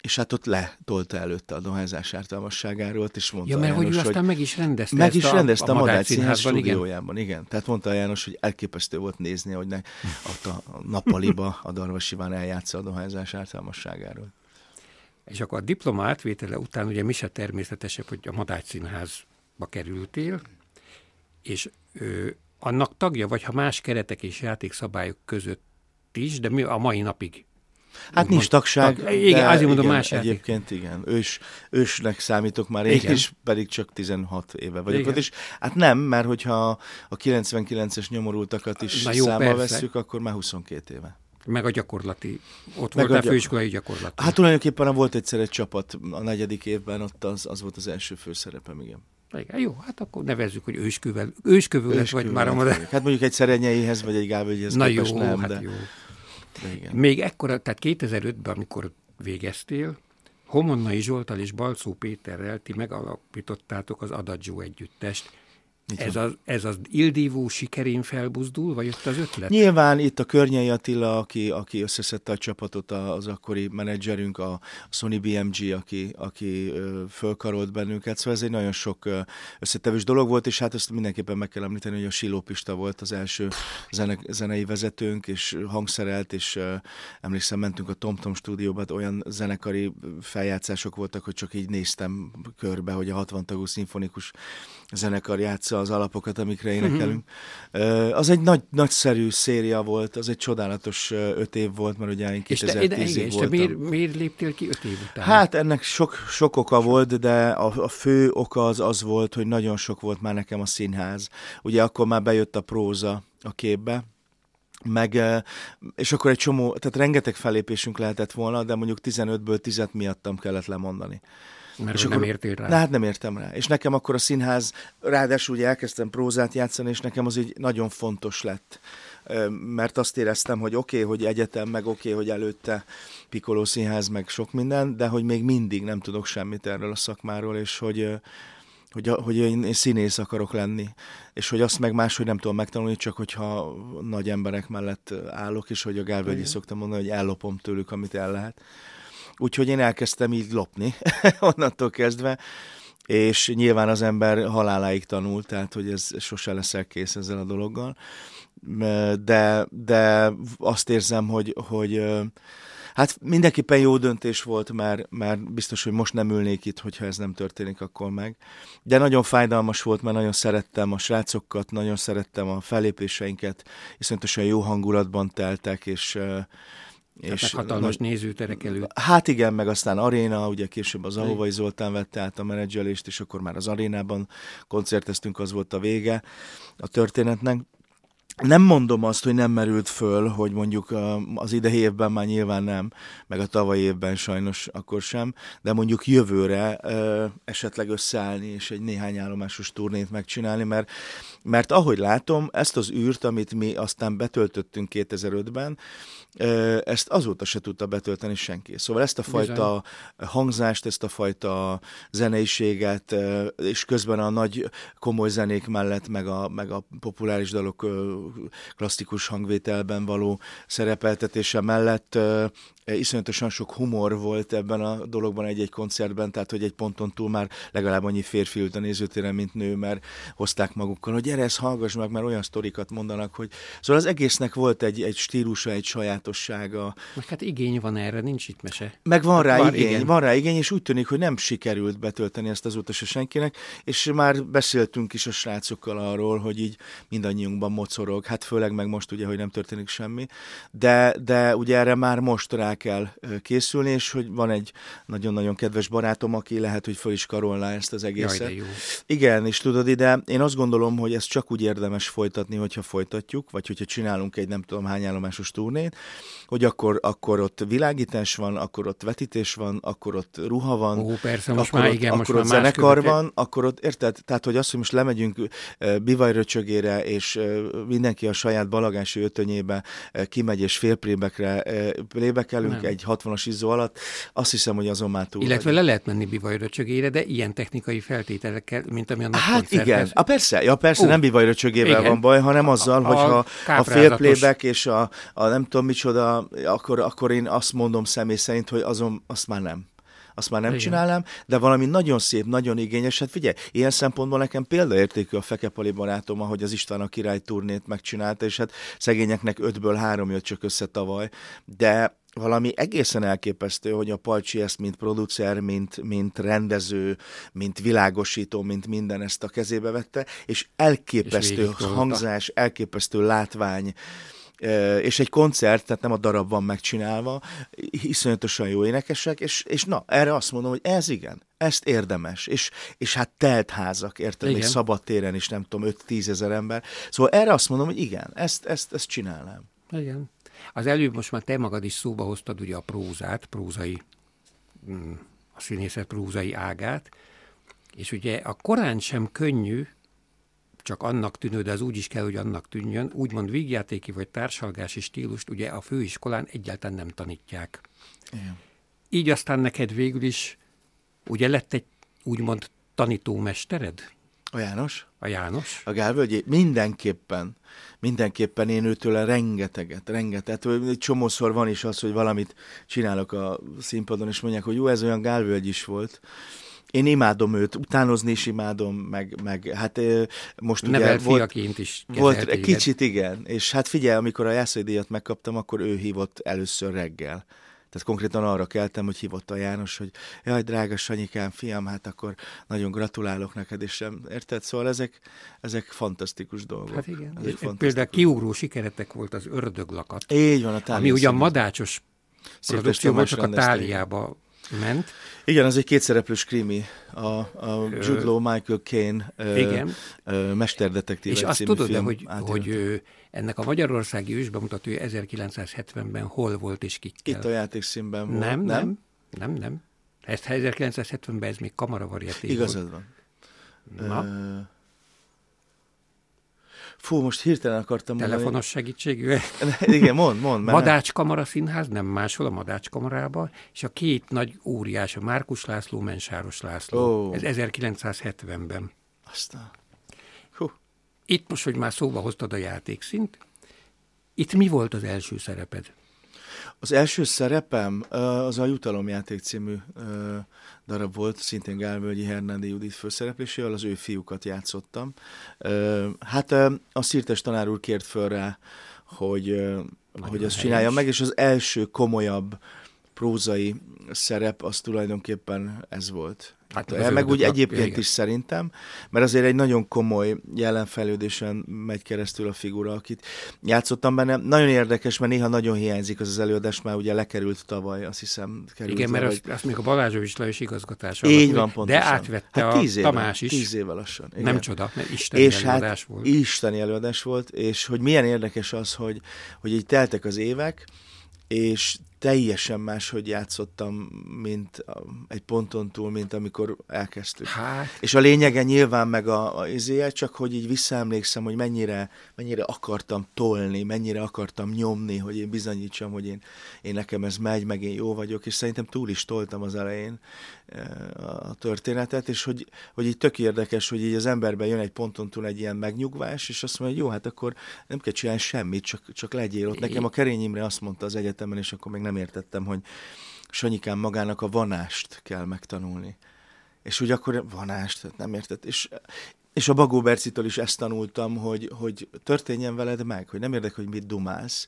És hát ott letolta előtte a dohányzás ártalmasságáról, és mondta ja, mert János, hogy... ő aztán meg is rendezte meg is rendezte a, a Madács Színház stúdiójában, igen. igen. Tehát mondta János, hogy elképesztő volt nézni, hogy ne, ott a nappaliba a Darvas Iván eljátsza a dohányzás ártalmasságáról. És akkor a diploma átvétele után ugye mi se természetesebb, hogy a Madács Színházba kerültél, és ö, annak tagja vagy, ha más keretek és játékszabályok között is, de mi a mai napig? Hát nincs tagság. Tag, igen, azért mondom, igen, más egyébként játék. Igen, ős, ősnek számítok már én is, pedig csak tizenhat éve vagyok igen. ott is. Hát nem, mert hogyha a kilencvenkilences nyomorultakat is jó, számba persze. vesszük, akkor már huszonkettő éve. Meg a gyakorlati, ott meg volt a főiskolai gyakorlati. Hát tulajdonképpen volt egyszer egy csapat a negyedik évben, ott az, az volt az első főszerepem, igen. Igen, jó, hát akkor nevezzük, hogy őskövület, őskövület vagy már a modern. Hát mondjuk egy Szerenyeihez, vagy egy Gálvölgyihez képest nem, hát de... Jó. Még ekkora, tehát kétezer-ötben, amikor végeztél, Homonnai Zsoltal és Balczó Péterrel ti megalapítottátok az Adagio együttest. Ez az, ez az Ildívó sikerén felbuzdul, vagy jött az ötlet? Nyilván itt a Környei Attila, aki, aki összeszedte a csapatot, az akkori menedzserünk, a Sony bé em gé, aki, aki fölkarolt bennünket, szóval ez egy nagyon sok összetevős dolog volt, és hát ezt mindenképpen meg kell említeni, hogy a Siló Pista volt az első zene, zenei vezetőnk, és hangszerelt, és emlékszem, mentünk a TomTom stúdióba, hát olyan zenekari feljátszások voltak, hogy csak így néztem körbe, hogy a hatvan tagú szimfonikus zenekar játsza az alapokat, amikre énekelünk. Uh-huh. Az egy nagy, nagyszerű széria volt, az egy csodálatos öt év volt, mert ugye én kétezer-tízig voltam. És te miért, miért léptél ki öt év után? Hát ennek sok, sok oka volt, de a, a fő oka az az volt, hogy nagyon sok volt már nekem a színház. Ugye akkor már bejött a próza a képbe, meg, és akkor egy csomó, tehát rengeteg fellépésünk lehetett volna, de mondjuk tizenötből tízet miattam kellett lemondani. Mert és akkor, nem értél rá. Na, hát nem értem rá. És nekem akkor a színház, ráadásul ugye elkezdtem prózát játszani, és nekem az így nagyon fontos lett. Mert azt éreztem, hogy oké, okay, hogy egyetem, meg oké, okay, hogy előtte Piccolo Színház, meg sok minden, de hogy még mindig nem tudok semmit erről a szakmáról, és hogy... Hogy, hogy én színész akarok lenni, és hogy azt meg máshogy nem tudom megtanulni, csak hogyha nagy emberek mellett állok, és hogy a Gálvölgyi szoktam mondani, hogy ellopom tőlük, amit el lehet. Úgyhogy én elkezdtem így lopni, onnantól kezdve, és nyilván az ember haláláig tanul, tehát hogy ez sose leszel kész ezzel a dologgal, de, de azt érzem, hogy... hogy hát mindenképpen jó döntés volt, mert, mert biztos, hogy most nem ülnék itt, hogyha ez nem történik, akkor meg. De nagyon fájdalmas volt, mert nagyon szerettem a srácokat, nagyon szerettem a fellépéseinket, iszonyatosan jó hangulatban teltek, és... és hát hatalmas nagy... nézőterek előtt. Hát igen, meg aztán aréna, ugye később az Ahovai Zoltán vette át a menedzselést, és akkor már az arénában koncerteztünk, az volt a vége a történetnek. Nem mondom azt, hogy nem merült föl, hogy mondjuk az idei évben már nyilván nem, meg a tavalyi évben sajnos akkor sem, de mondjuk jövőre esetleg összeállni és egy néhány állomásos turnét megcsinálni, mert, mert ahogy látom, ezt az űrt, amit mi aztán betöltöttünk kétezer-ötben, ezt azóta se tudta betölteni senki. Szóval ezt a fajta Bizony. hangzást, ezt a fajta zeneiséget, és közben a nagy komoly zenék mellett, meg a, meg a populáris dalok klasszikus hangvételben való szerepeltetése mellett iszonyatosan sok humor volt ebben a dologban egy-egy koncertben, tehát hogy egy ponton túl már legalább annyi férfi ült a nézőtéren, mint nő, mert hozták magukkal, hogy gyere, ezt hallgass meg, mert olyan sztorikat mondanak, hogy... Szóval az egésznek volt egy, egy stílusa, egy sajátossága. Meg hát igény van erre, nincs itt mese. Meg van hát rá van igény, igen. van rá igény, és úgy tűnik, hogy nem sikerült betölteni ezt azóta se senkinek, és már beszéltünk is a srácokkal arról, hogy így mindannyiunkban mocorog dolog, hát főleg meg most ugye, hogy nem történik semmi, de, de ugye erre már most rá kell készülni, és hogy van egy nagyon-nagyon kedves barátom, aki lehet, hogy föl is karolná ezt az egészet. Jaj, igen, és tudod ide, én azt gondolom, hogy ezt csak úgy érdemes folytatni, hogyha folytatjuk, vagy hogyha csinálunk egy nem tudom hány állomásos turnét, hogy akkor, akkor ott világítás van, akkor ott vetítés van, akkor ott ruha van, ó, persze, most akkor már, ott, igen, akkor most ott már zenekar követke. Van, akkor ott, érted? Tehát, hogy azt, hogy most lemegyünk Bivajröcsögére, és mindenki a saját balagási ötönyébe kimegy, és félplébekre plébekelünk egy hatvanas izzó alatt, azt hiszem, hogy azon már túl. Illetve vagy. Le lehet menni Bivajröcsögére, de ilyen technikai feltételekkel, mint ami a nagy hát koncerthez. Igen, a persze, ja, persze Ó, nem Bivajröcsögével van baj, hanem azzal, a, a, hogyha a félplébek és a, a nem tudom micsoda, akkor, akkor én azt mondom személy szerint, hogy azon azt már nem. Azt már nem igen. csinálnám, de valami nagyon szép, nagyon igényes. Hát figyelj, ilyen szempontból nekem példaértékű a Fekepali barátom, ahogy az István a király turnét megcsinálta, és hát szegényeknek ötből három jött csak össze tavaly, de valami egészen elképesztő, hogy a Palcsi ezt, mint producer, mint, mint rendező, mint világosító, mint minden ezt a kezébe vette, és elképesztő és hangzás, elképesztő látvány, és egy koncert, tehát nem a darab van megcsinálva, iszonyatosan jó énekesek, és, és na, erre azt mondom, hogy ez igen, ezt érdemes, és, és hát telt házak, érted, még szabadtéren is, nem tudom, öt-tízezer ember, szóval erre azt mondom, hogy igen, ezt, ezt, ezt csinálnám. Igen. Az előbb most már te magad is szóba hoztad ugye a prózát, prózai, a színészet prózai ágát, és ugye a korán sem könnyű, csak annak tűnő, de az úgy is kell, hogy annak tűnjön, úgymond vígjátéki vagy társalgási stílust ugye a főiskolán egyáltalán nem tanítják. Igen. Így aztán neked végül is ugye lett egy úgymond tanítómestered? A János. A János. A Gálvölgyi. Mindenképpen. Mindenképpen én őtől rengeteget, rengeteget. Egy csomószor van is az, hogy valamit csinálok a színpadon, és mondják, hogy jó, ez olyan Gálvölgyi is volt. Én imádom őt, utánozni is imádom, meg, meg hát most ugye nevelt volt... fiaként is volt egy kicsit, igen. És hát figyelj, amikor a Jászai díjat megkaptam, akkor ő hívott először reggel. Tehát konkrétan arra keltem, hogy hívott a János, hogy jaj, drága Sanyikám, fiam, hát akkor nagyon gratulálok neked, és sem érted? Szóval ezek, ezek fantasztikus dolgok. Hát igen. Fantasztikus. Például kiugró sikeretek volt az Ördöglakat. Így van, a tália. Ami ugye a Madácsos produkcióban csak a táliába ment. Igen, az egy kétszereplős krimi, a, a Jude Law, Michael Caine mesterdetektív című film. És azt tudod, hogy, hogy ennek a magyarországi ősbemutatója ezerkilencszázhetvenben hol volt és kikkel? Itt a játékszínben volt. Nem, nem, nem, nem. nem. Ezt ezerkilencszázhetvenben ez még kamaravariaté. Igazad van. Na. Ö... Fú, most hirtelen akartam Telefonos mondani. Telefonos segítségű. Igen, mond, mond. Madács Kamara Színház, nem máshol, a Madács Kamarában, és a két nagy óriás, a Márkus László, Mensáros László. Oh. Ez ezerkilencszázhetvenben. Aztán. Hú. Itt most, hogy már szóba hoztad a játékszint, itt mi volt az első szereped? Az első szerepem az a Jutalomjáték című darab volt, szintén Gálvölgyi Hernádi Judit főszereplésével, az ő fiúkat játszottam. Hát a Szirtes tanár úr kért föl rá, hogy, hogy azt csinálja meg, és az első komolyabb prózai szerep az tulajdonképpen ez volt. Hát el, meg úgy egyébként igen. is szerintem, mert azért egy nagyon komoly jelenfejlődésen megy keresztül a figura, akit játszottam benne. Nagyon érdekes, mert néha nagyon hiányzik az az előadás, már ugye lekerült tavaly, azt hiszem. Került igen, le, mert azt, azt még a Balázsovics Lajos igazgatása alatt. Így van, pontosan. De átvette hát tíz a éve, Tamás is. Tíz éve lassan. Igen. Nem csoda, mert isteni és előadás hát volt. Isteni előadás volt, és hogy milyen érdekes az, hogy, hogy így teltek az évek, és teljesen máshogy játszottam, mint egy ponton túl, mint amikor elkezdtük. Hát. És a lényege nyilván meg a, a izéje, csak hogy így visszaemlékszem, hogy mennyire, mennyire akartam tolni, mennyire akartam nyomni, hogy én bizonyítsam, hogy én, én nekem ez megy, meg én jó vagyok, és szerintem túl is toltam az elején a történetet, és hogy, hogy így tök érdekes, hogy így az emberben jön egy ponton túl egy ilyen megnyugvás, és azt mondja, hogy jó, hát akkor nem kell csinálni semmit, csak, csak legyél ott. Nekem a Kerényi Imre azt mondta az egyetemen, és akkor még nem értettem, hogy Sanyikám, magának a vanást kell megtanulni. És úgy akkor vanást, nem értett. És, és a Bagó Bercitől is ezt tanultam, hogy, hogy történjen veled meg, hogy nem érdek, hogy mit dumálsz,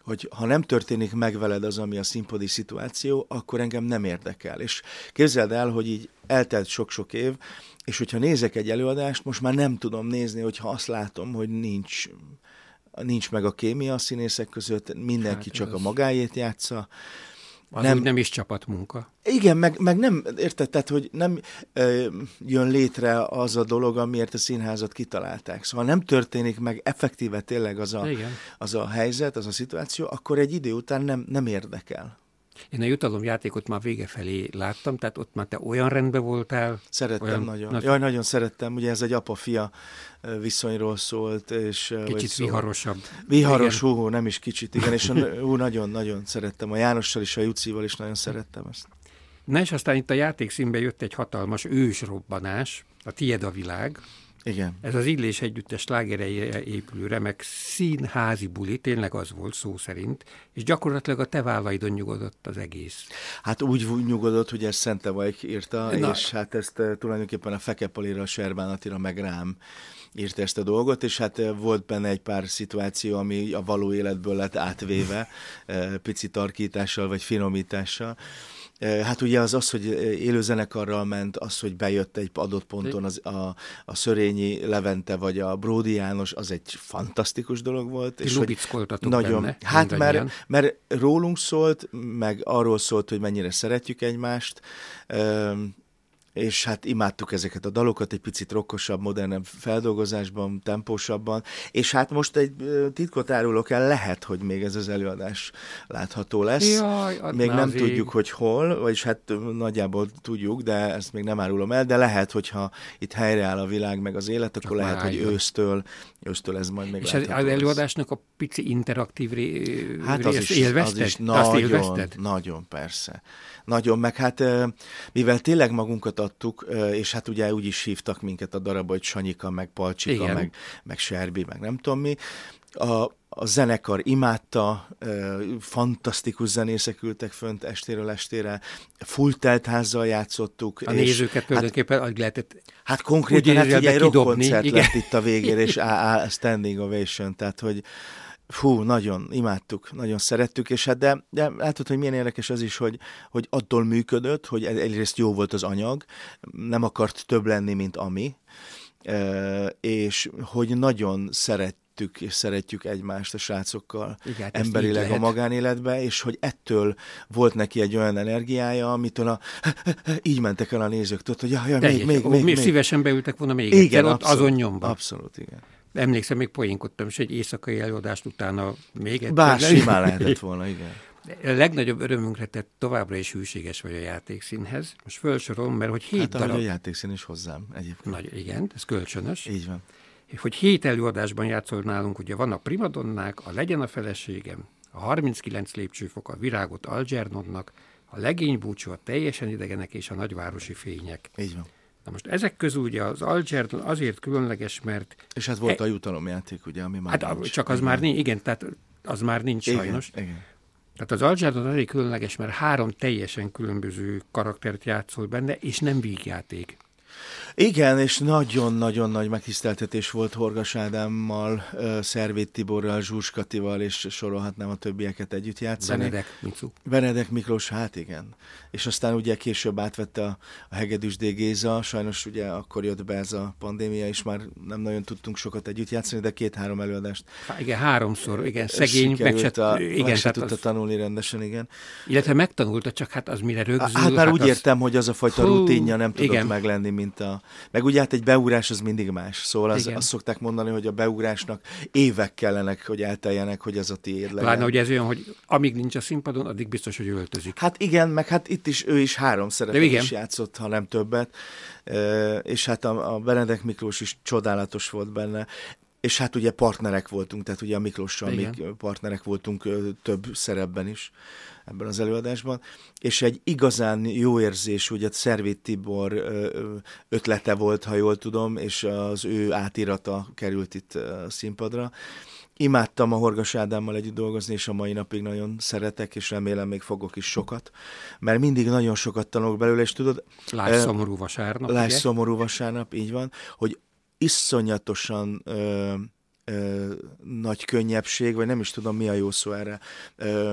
hogy ha nem történik meg veled az, ami a színpadi szituáció, akkor engem nem érdekel. És képzeld el, hogy így eltelt sok-sok év, és hogyha nézek egy előadást, most már nem tudom nézni, hogyha azt látom, hogy nincs... nincs meg a kémia a színészek között, mindenki hát csak az... a magáét játsza. Az nem, nem is csapatmunka. Igen, meg, meg nem, érted, tehát, hogy nem ö, jön létre az a dolog, amiért a színházat kitalálták. Szóval nem történik meg effektíve tényleg az a, az a helyzet, az a szituáció, akkor egy idő után nem, nem érdekel. Én a jutalomjátékot már vége felé láttam, tehát ott már te olyan rendben voltál. Szerettem olyan... nagyon. Nagy... Jaj, nagyon szerettem, ugye ez egy apa-fia viszonyról szólt. És, kicsit szó... viharosabb. Viharos, hú, nem is kicsit, igen, és nagyon-nagyon szerettem. A Jánossal és a Jucival is nagyon szerettem ezt. Na és aztán itt a játékszínbe jött egy hatalmas ősrobbanás, a Tied a világ. Igen. Ez az Illés együttes slágereire épülő remek színházi buli, tényleg az volt szó szerint, és gyakorlatilag a te vállaidon nyugodott az egész. Hát úgy nyugodott, hogy ezt Szente Vajk írta, na, és hát ezt tulajdonképpen a Fekepalira, a Serbán Attila meg rám írta ezt a dolgot, és hát volt benne egy pár szituáció, ami a való életből lett átvéve, pici tarkítással vagy finomítással. Hát ugye az az, hogy élőzenekarral ment, az, hogy bejött egy adott ponton az, a, a Szörényi Levente vagy a Bródi János, az egy fantasztikus dolog volt. És lubickoltatok nagyon, benne. Hát mert, mert rólunk szólt, meg arról szólt, hogy mennyire szeretjük egymást, és hát imádtuk ezeket a dalokat, egy picit rockosabb, modernebb feldolgozásban, tempósabban, és hát most egy titkot árulok el, lehet, hogy még ez az előadás látható lesz. Jaj, még nem azért tudjuk, hogy hol, vagyis hát nagyjából tudjuk, de ezt még nem árulom el, de lehet, hogyha itt helyreáll a világ meg az élet, akkor csak lehet, hogy ősztől, ősztől ez majd még és látható. És az előadásnak a pici interaktív ré... hát az is, élvezted? Az is nagyon, élvezted? Nagyon, persze. Nagyon, meg hát mivel tényleg magunkat adtuk, és hát ugye úgy is hívtak minket a darabba, hogy Sanyika, meg Palcsika, meg, meg Serbi, meg nem tudom mi. A, a zenekar imádta, fantasztikus zenészek ültek fönt estéről estére, full teltházzal játszottuk. A és nézőket tulajdonképpen hát, lehetett... Hát konkrétan hát ugye egy rockkoncert lett itt a végére, és á á standing ovation, tehát hogy fú, nagyon imádtuk, nagyon szerettük, és hát de, de látod, hogy milyen érdekes az is, hogy, hogy attól működött, hogy egyrészt jó volt az anyag, nem akart több lenni, mint ami, és hogy nagyon szerettük és szeretjük egymást a srácokkal, igen, emberileg a magánéletbe, és hogy ettől volt neki egy olyan energiája, amitől a, így mentek el a nézők, tudod, hogy jaj, jaj, még, még, még, még. Szívesen beültek volna még igen, egyszer, abszolút, azon nyomban. Abszolút, igen. Emlékszem, még poénkodtam is, egy éjszakai előadást utána még egyszer. Bár simán lehetett volna, igen. A legnagyobb örömünkre tett továbbra is hűséges vagy a játékszínhez. Most felsorolom, mert hogy hét hát, darab... Hát a játékszín is hozzám egyébként. Nagy, igen, ez kölcsönös. Így van. Hogy hét előadásban játszol nálunk, ugye van a Primadonnák, a Legyen a feleségem, a harminckilenc lépcsőfok, a Virágot Algernonnak, a Legénybúcsú, a Teljesen idegenek és a Nagyvárosi fények. Így van. Na most ezek közül ugye az Algernon azért különleges, mert... És hát volt e... a jutalomjáték, ugye, ami már hát nincs. Csak az igen. már nincs, igen, tehát az már nincs igen, sajnos. Igen. Tehát az Algernon azért különleges, mert három teljesen különböző karaktert játszol benne, és nem vígjáték. Igen, és nagyon-nagyon nagy megtiszteltetés volt Horgas Ádámmal, Szervét Tiborral, Zsús Katival, és sorolhatnám a többieket együtt játszani. Benedek Miklós. Benedek Miklós, hát igen. És aztán ugye később átvette a, a Hegedűsdé Géza, sajnos ugye akkor jött be ez a pandémia, és már nem nagyon tudtunk sokat együtt játszani, de két-három előadást. Há, igen, háromszor, igen, szegény, meg se, a, igen, meg se tudta az... tanulni rendesen, igen. Illetve megtanulta, csak hát az mire rögzül. Hát már hát úgy az... értem, hogy az a fajta Hú, rutinja nem igen. tudott meglenni, mint a... Meg ugye hát egy beugrás az mindig más. Szóval az, azt szokták mondani, hogy a beugrásnak évek kellenek, hogy elteljenek, hogy ez a tiéd legyen. Pláne, hogy ez olyan, hogy amíg nincs a színpadon, addig biztos, hogy öltözik. Hát igen, meg hát itt is ő is három szerepet is játszott, ha nem többet. E, és hát a, a Benedek Miklós is csodálatos volt benne. És hát ugye partnerek voltunk, tehát ugye a Miklossal még partnerek voltunk több szerepben is ebben az előadásban, és egy igazán jó érzés, ugye Szervét Tibor ötlete volt, ha jól tudom, és az ő átirata került itt a színpadra. Imádtam a Horgas Ádámmal együtt dolgozni, és a mai napig nagyon szeretek, és remélem még fogok is sokat, mert mindig nagyon sokat tanulok belőle, és tudod... Láss eh, szomorú vasárnap. Láss ugye? Szomorú vasárnap, így van, hogy iszonyatosan ö, ö, nagy könnyebbség, vagy nem is tudom, mi a jó szó erre, ö,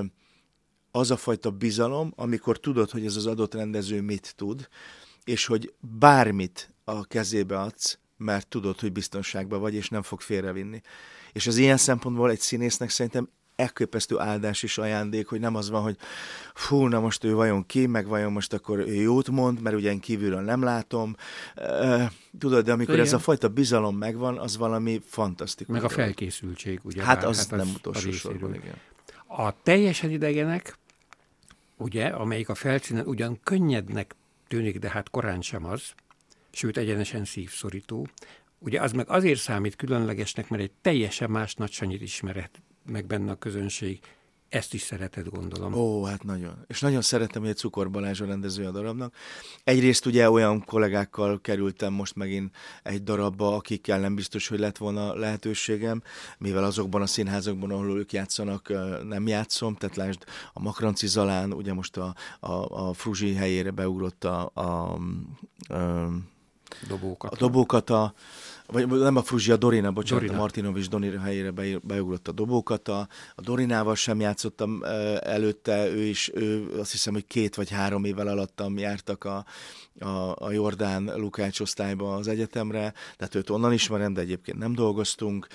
az a fajta bizalom, amikor tudod, hogy ez az adott rendező mit tud, és hogy bármit a kezébe adsz, mert tudod, hogy biztonságban vagy, és nem fog félrevinni. És az ilyen szempontból egy színésznek szerintem elképesztő áldás és ajándék, hogy nem az van, hogy fú, na most ő vajon ki, meg vajon most akkor ő jót mond, mert ugye én kívülről nem látom. Tudod, de amikor igen. ez a fajta bizalom megvan, az valami fantasztikus. Meg a felkészültség, ugye? Hát az, hát az nem az utolsó sorban, igen. A teljesen idegenek, ugye, amelyik a felszínen ugyan könnyednek tűnik, de hát korán sem az, sőt egyenesen szívszorító. Ugye az meg azért számít különlegesnek, mert egy teljesen más Nagy Sanyit ismeret meg benne a közönség. Ezt is szereted, gondolom. Ó, hát nagyon. És nagyon szeretem, hogy egy Cukor Balázs a rendező a darabnak. Egyrészt ugye olyan kollégákkal kerültem most megint egy darabba, akikkel nem biztos, hogy lett volna lehetőségem, mivel azokban a színházakban, ahol ők játszanak, nem játszom. Tehát lásd, a Makranczy Zalán, ugye most a, a, a Fruzsi helyére beugrott a, a, a, a Dobókata. A Dobókata. Vagy nem a Fruzsi, a Dorina, bocsánat, Dorina. A Martinovics Dorina helyére beugrott a Dobókata, a Dorinával sem játszottam előtte, ő is, ő azt hiszem, hogy két vagy három évvel alattam jártak a, a, a Jordán Lukács osztályba az egyetemre, tehát őt onnan ismerem, de egyébként nem dolgoztunk.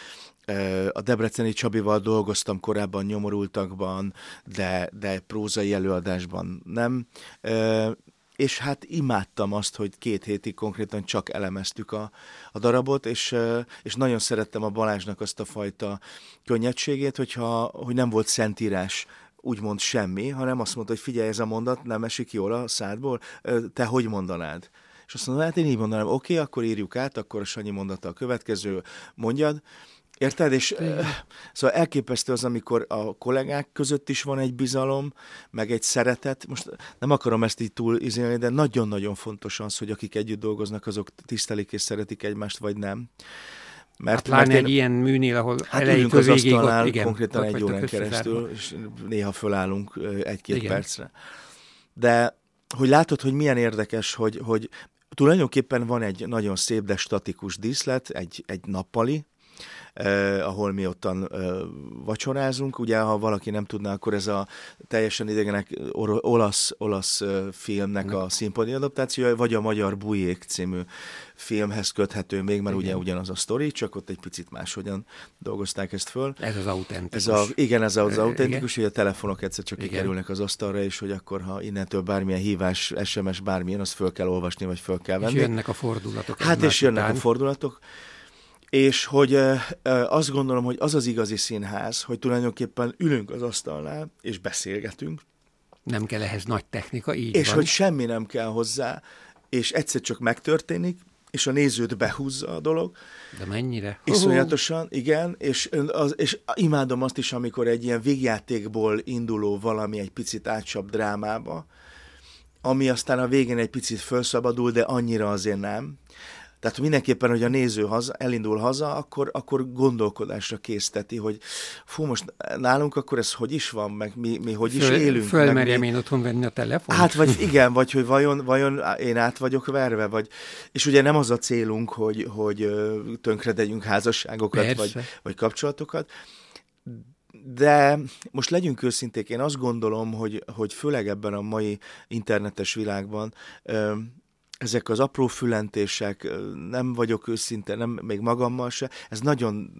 A debreceni Csabival dolgoztam korábban nyomorultakban, de, de prózai előadásban nem. És hát imádtam azt, hogy két hétig konkrétan csak elemeztük a, a darabot, és, és nagyon szerettem a Balázsnak azt a fajta könnyedségét, hogyha, hogy nem volt szentírás, úgymond semmi, hanem azt mondta, hogy figyelj, ez a mondat nem esik jól a szádból, te hogy mondanád? És azt mondom, hát én így mondanám, oké, okay, akkor írjuk át, akkor a Sanyi mondata a következő, mondjad. Érted? És uh, szóval elképesztő az, amikor a kollégák között is van egy bizalom, meg egy szeretet. Most nem akarom ezt így túl izélni, de nagyon-nagyon fontos az, hogy akik együtt dolgoznak, azok tisztelik és szeretik egymást, vagy nem. Mert hát én, egy ilyen műnél, ahol hát elejétől az végig asztalnál, ott, igen, konkrétan egy órán keresztül, és néha fölállunk egy-két igen. percre. De hogy látod, hogy milyen érdekes, hogy, hogy tulajdonképpen van egy nagyon szép, de statikus díszlet, egy, egy nappali, Eh, ahol mi ottan eh, vacsorázunk. Ugye, ha valaki nem tudná, akkor ez a teljesen idegenek or- olasz, olasz eh, filmnek nem. a színpadi adaptációja, vagy a Magyar Bujék című filmhez köthető még, mert igen. ugye ugyanaz a sztori, csak ott egy picit máshogyan dolgozták ezt föl. Ez az autentikus. Ez a, igen, ez az autentikus, hogy a telefonok egyszer csak igen. kikerülnek az asztalra, és hogy akkor, ha innentől bármilyen hívás, es em es, bármilyen, azt föl kell olvasni, vagy föl kell venni. És jönnek a fordulatok. Hát és jönnek után. a fordulatok. És hogy azt gondolom, hogy az az igazi színház, hogy tulajdonképpen ülünk az asztalnál, és beszélgetünk. Nem kell ehhez nagy technika, így és van. Hogy semmi nem kell hozzá, és egyszer csak megtörténik, és a nézőt behúzza a dolog. De mennyire? Iszonyatosan, igen, és, az, és imádom azt is, amikor egy ilyen végjátékból induló valami egy picit átcsap drámába, ami aztán a végén egy picit felszabadul, de annyira azért nem. Tehát mindenképpen, hogy a néző haza, elindul haza, akkor, akkor gondolkodásra készteti, hogy fú, most nálunk akkor ez hogy is van, meg mi, mi hogy Föl, is élünk. Fölmerjem mi... én otthon venni a telefont? Hát, vagy igen, vagy hogy vajon, vajon én át vagyok verve, vagy... És ugye nem az a célunk, hogy, hogy tönkretegyünk házasságokat, vagy, vagy kapcsolatokat, de most legyünk őszinték, én azt gondolom, hogy, hogy főleg ebben a mai internetes világban ezek az apró fülentések, nem vagyok őszinte, nem, még magammal se, ez nagyon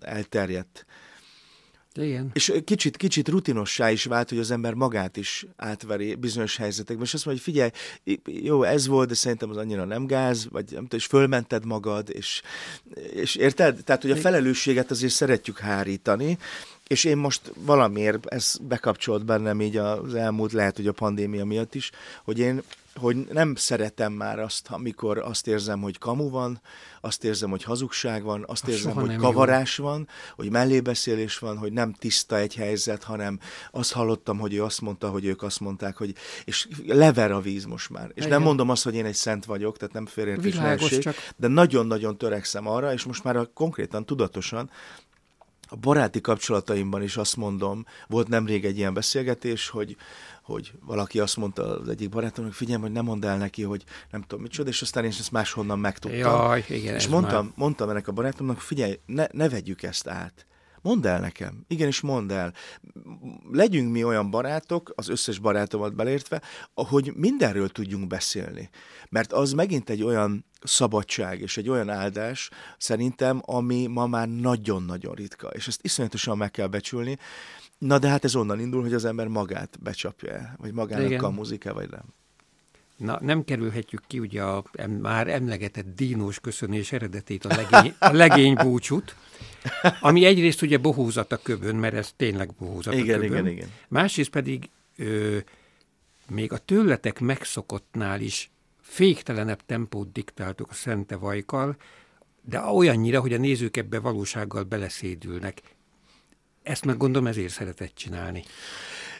elterjedt. Igen. És kicsit, kicsit rutinossá is vált, hogy az ember magát is átveri bizonyos helyzetekben, és azt mondja, hogy figyelj, jó, ez volt, de szerintem az annyira nem gáz, vagy nem tudom, és fölmented magad, és, és érted? Tehát, hogy a felelősséget azért szeretjük hárítani, és én most valamiért, ez bekapcsolt bennem így az elmúlt, lehet, hogy a pandémia miatt is, hogy én hogy nem szeretem már azt, amikor azt érzem, hogy kamu van, azt érzem, hogy hazugság van, azt ha érzem, hogy kavarás jó. van, hogy mellébeszélés van, hogy nem tiszta egy helyzet, hanem azt hallottam, hogy ő azt mondta, hogy ők azt mondták, hogy és lever a víz most már. És igen. nem mondom azt, hogy én egy szent vagyok, tehát nem félértés lehetőség, csak... de nagyon-nagyon törekszem arra, és most már a, konkrétan, tudatosan, a baráti kapcsolataimban is azt mondom, volt nemrég egy ilyen beszélgetés, hogy, hogy valaki azt mondta az egyik barátomnak, figyelj, hogy nem mondd el neki, hogy nem tudom micsoda, és aztán én ezt máshonnan megtudtam. Jaj, igen, és mondtam, mondtam ennek a barátomnak, figyelj, ne, ne vegyük ezt át. Mondd el nekem. Igenis, mondd el. Legyünk mi olyan barátok, az összes barátomat beleértve, hogy mindenről tudjunk beszélni. Mert az megint egy olyan szabadság és egy olyan áldás szerintem, ami ma már nagyon-nagyon ritka. És ezt iszonyatosan meg kell becsülni. Na de hát ez onnan indul, hogy az ember magát becsapja, vagy magának igen. A muzika, vagy nem. Na, nem kerülhetjük ki ugye a em, már emlegetett dínós köszönés eredetét, a legény, a legény búcsút, ami egyrészt ugye bohózat a köbön, mert ez tényleg bohózat a köbön. Igen, igen. Másrészt pedig ö, még a tőletek megszokottnál is féktelenebb tempót diktáltuk a Szente Vajkkal, de olyannyira, hogy a nézők ebbe valósággal beleszédülnek. Ezt meg gondolom ezért szeretett csinálni.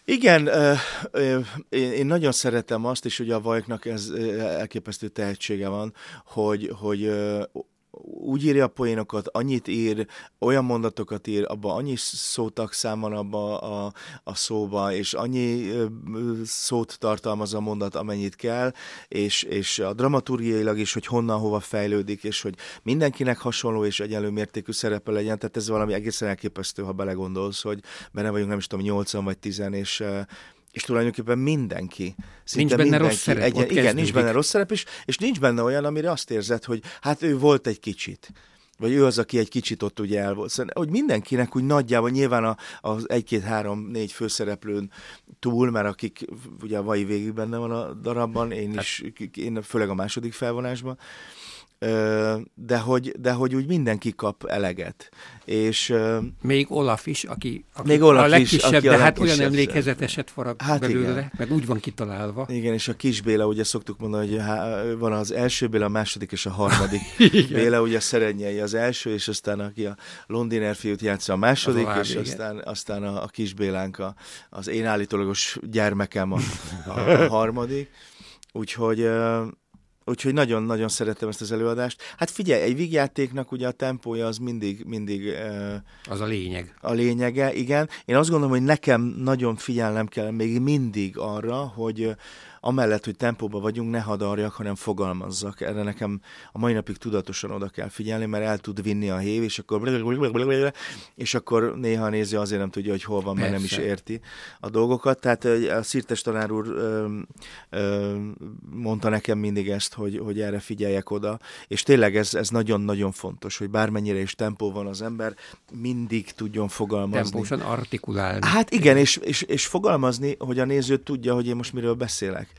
Igen, én nagyon szeretem azt is, hogy a Vajknak ez elképesztő tehetsége van, hogy, hogy úgy írja a poénokat, annyit ír, olyan mondatokat ír, abban annyi szótagszám van abban a, a szóban, és annyi szót tartalmaz a mondat, amennyit kell, és, és a dramaturgiailag is, hogy honnan, hova fejlődik, és hogy mindenkinek hasonló és egyenlő mértékű szerepe legyen, tehát ez valami egészen elképesztő, ha belegondolsz, hogy benne vagyunk, nem is tudom, nyolcan vagy tízen, és... És tulajdonképpen mindenki. Nincs benne rossz szerep. Egyen, igen, nincs benne rossz szerep is, és nincs benne olyan, amire azt érzed, hogy hát ő volt egy kicsit. Vagy ő az, aki egy kicsit ott ugye el volt. Szóval, hogy mindenkinek úgy nagyjából nyilván az egy-két-három-négy főszereplőn túl, mert akik ugye a Vai végig benne van a darabban, én hát. is, én főleg a második felvonásban, de hogy, de hogy úgy mindenki kap eleget. És, még Olaf is, aki, aki még Olaf a legkisebb, is, aki de a hát olyan emlékezeteset farag hát belőle, igen. Meg úgy van kitalálva. Igen, és a kis Béla, ugye szoktuk mondani, hogy van az első Béla, a második és a harmadik Béla, ugye a Szerennyei az első, és aztán aki a Londiner fiút játsza a második, az és a aztán, aztán a, a kis Bélánk, a, az én állítólagos gyermekem a, a, a harmadik. Úgyhogy... Úgyhogy nagyon-nagyon szeretem ezt az előadást. Hát figyelj, egy vígjátéknak ugye a tempója az mindig... mindig az a lényeg. A lényege, igen. Én azt gondolom, hogy nekem nagyon figyelnem kell még mindig arra, hogy amellett, hogy tempóban vagyunk, ne hadarjak, hanem fogalmazzak. Erre nekem a mai napig tudatosan oda kell figyelni, mert el tud vinni a hév, és akkor... És akkor néha nézi, azért nem tudja, hogy hol van, mert nem is érti a dolgokat. Tehát a Szirtes tanár úr ö, ö, mondta nekem mindig ezt, hogy, hogy erre figyeljek oda. És tényleg ez, ez nagyon-nagyon fontos, hogy bármennyire is tempó van az ember, mindig tudjon fogalmazni. Tempósan artikulálni. Hát igen, és, és, és fogalmazni, hogy a néző tudja, hogy én most miről beszélek.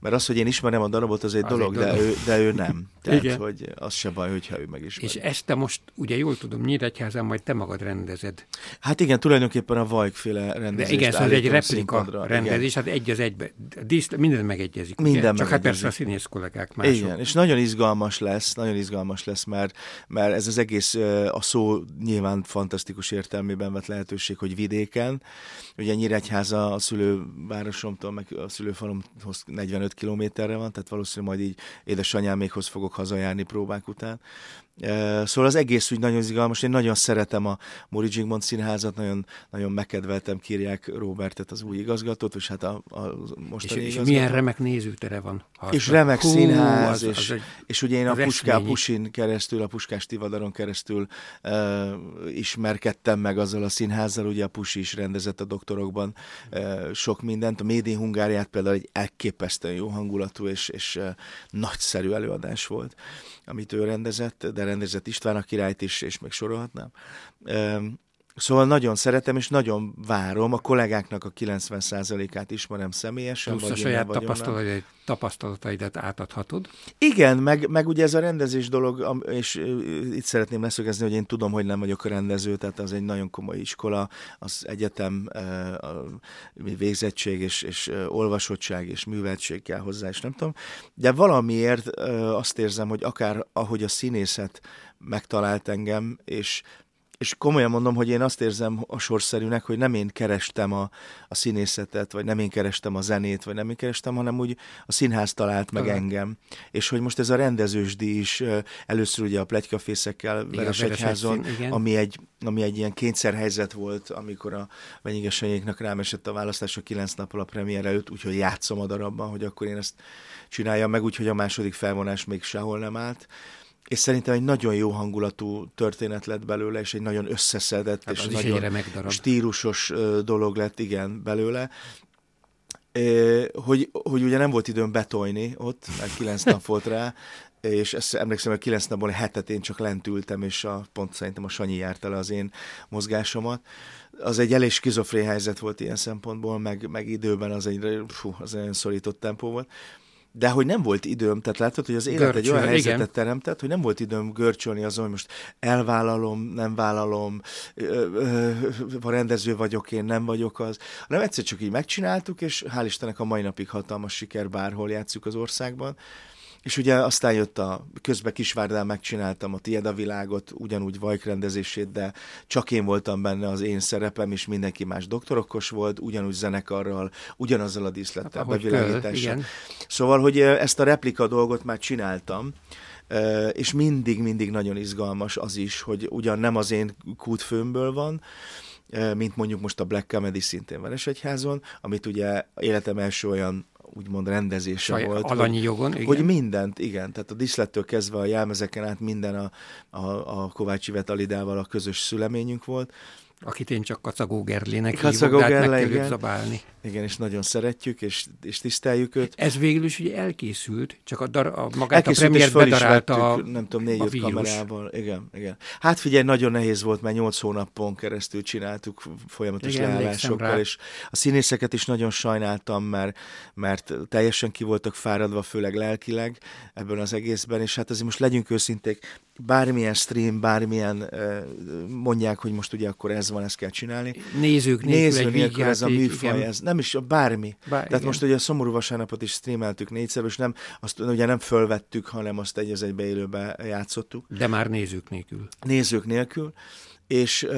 Mert az, hogy én ismerem a darabot, az egy az dolog, egy dolog. De, ő, de ő nem. Tehát, igen. Hogy az se baj, hogyha ő megismeri. És ezt te most, ugye jól tudom, Nyíregyházán majd te magad rendezed. Hát igen, tulajdonképpen a Vajkféle rendezést. De igen, szóval egy replika rendezés, hát egy az egybe. Dísz, minden megegyezik. Minden ugye? Csak megegyezik. Hát persze a színész kollégák mások. Igen, és nagyon izgalmas lesz, nagyon izgalmas lesz, mert, mert ez az egész a szó nyilván fantasztikus értelmében vett lehetőség, hogy vidéken. Ugye Nyíregyháza a szülővárosomtól, meg a szülőfalomhoz negyvenöt kilométerre van, tehát valószínűleg majd így édesanyámékhoz fogok hazajárni próbák után. Szóval az egész úgy nagyon izgalmas, én nagyon szeretem a Móri Zsigmond Színházat, nagyon, nagyon megkedveltem Kirják Róbertet, az új igazgatót, és hát a, a mostani és, és milyen remek nézőtere van. Harcán. És remek Hú, színház, az, és, az egy, és ugye én a Puská Pusin keresztül, a Puskás Tivadaron keresztül uh, ismerkedtem meg azzal a színházzal, ugye a Pusi is rendezett a Doktorokban uh, sok mindent, a Médén Hungáriát például egy elképesztően jó hangulatú és, és uh, nagyszerű előadás volt, amit ő rendezett, de rendezett István a királyt is, és még sorolhatnám. Szóval nagyon szeretem, és nagyon várom. A kollégáknak a kilencven százalékát ismerem személyesen. Plusz a saját tapasztalatai, tapasztalataidat átadhatod. Igen, meg, meg ugye ez a rendezés dolog, és itt szeretném leszögezni, hogy én tudom, hogy nem vagyok a rendező, tehát az egy nagyon komoly iskola, az egyetem, a végzettség, és, és olvasottság, és műveltség kell hozzá, és nem tudom. De valamiért azt érzem, hogy akár ahogy a színészet megtalált engem, és És komolyan mondom, hogy én azt érzem a sorszerűnek, hogy nem én kerestem a, a színészetet, vagy nem én kerestem a zenét, vagy nem én kerestem, hanem úgy a színház talált meg Talán. engem. És hogy most ez a rendezősdi is, először ugye a Pletykafészekkel Veresegyházon, ami egy, ami egy ilyen kényszerhelyzet volt, amikor a Benyigesanyéknak rám esett a választás a kilenc nappal a premier előtt, úgyhogy játszom a darabban, hogy akkor én ezt csináljam meg, úgyhogy a második felvonás még sehol nem állt. és szerintem egy nagyon jó hangulatú történet lett belőle, és egy nagyon összeszedett, hát és nagyon stílusos dolog lett, igen, belőle. Hogy, hogy ugye nem volt időm betolni ott, mert kilenc nap volt rá, és ezt emlékszem, hogy kilenc napból hetet én csak lent ültem, és a, pont szerintem a Sanyi járt el az én mozgásomat. Az egy elég skizofrén helyzet volt ilyen szempontból, meg, meg időben az egy, fú, az egy szorított tempó volt. De hogy nem volt időm, tehát látod, hogy az élet Görcsön, egy olyan helyzetet igen. teremtett, hogy nem volt időm görcsölni azon, hogy most elvállalom, nem vállalom, a rendező vagyok én, nem vagyok az. Nem egyszer csak így megcsináltuk, és hál' Istennek a mai napig hatalmas siker, bárhol játsszuk az országban. És ugye aztán jött a, közben Kisvárdán megcsináltam a Tied a világot, ugyanúgy Vajk rendezését, de csak én voltam benne, az én szerepem, és mindenki más doktorokos volt, ugyanúgy zenekarral, ugyanazzal a díszlettel, bevilágítással. Szóval, hogy ezt a replika dolgot már csináltam, és mindig-mindig nagyon izgalmas az is, hogy ugyan nem az én kútfőmből van, mint mondjuk most a Black Comedy szintén Veresegyházon, amit ugye életem első olyan úgymond rendezése Saj, volt. Alanyi jogon, hogy, igen. Hogy mindent, igen. Tehát a díszlettől kezdve a jelmezeken át minden a, a, a Kovács Ivet Alidával a közös szüleményünk volt. Akit én csak Kacagó Gerlének Kacagó hívok, Gerle, de hát meg kell zabálni. Igen, és nagyon szeretjük, és, és tiszteljük őt. Ez végül is ugye elkészült, csak a, dar, a magát elkészült, a premiért bedarálta a, nem tudom, négy-öt kamerával. Igen, igen. Hát figyelj, nagyon nehéz volt, mert nyolc hónapon keresztül csináltuk folyamatos igen, leállásokkal, és a színészeket is nagyon sajnáltam, mert, mert teljesen ki voltak fáradva, főleg lelkileg ebben az egészben, és hát azért most legyünk őszinték, bármilyen stream, bármilyen mondják, hogy most ugye akkor ez van, ezt kell csinálni. Nézők nélkül, nélkül ez a műfaj, igen. Ez nem is bármi. Bár, Tehát igen. most ugye a Szomorú Vasárnapot is streameltük négyszer, és nem, azt ugye nem fölvettük, hanem azt egy az egybe élőbe játszottuk. De már nézők nélkül. Nézők nélkül. És uh,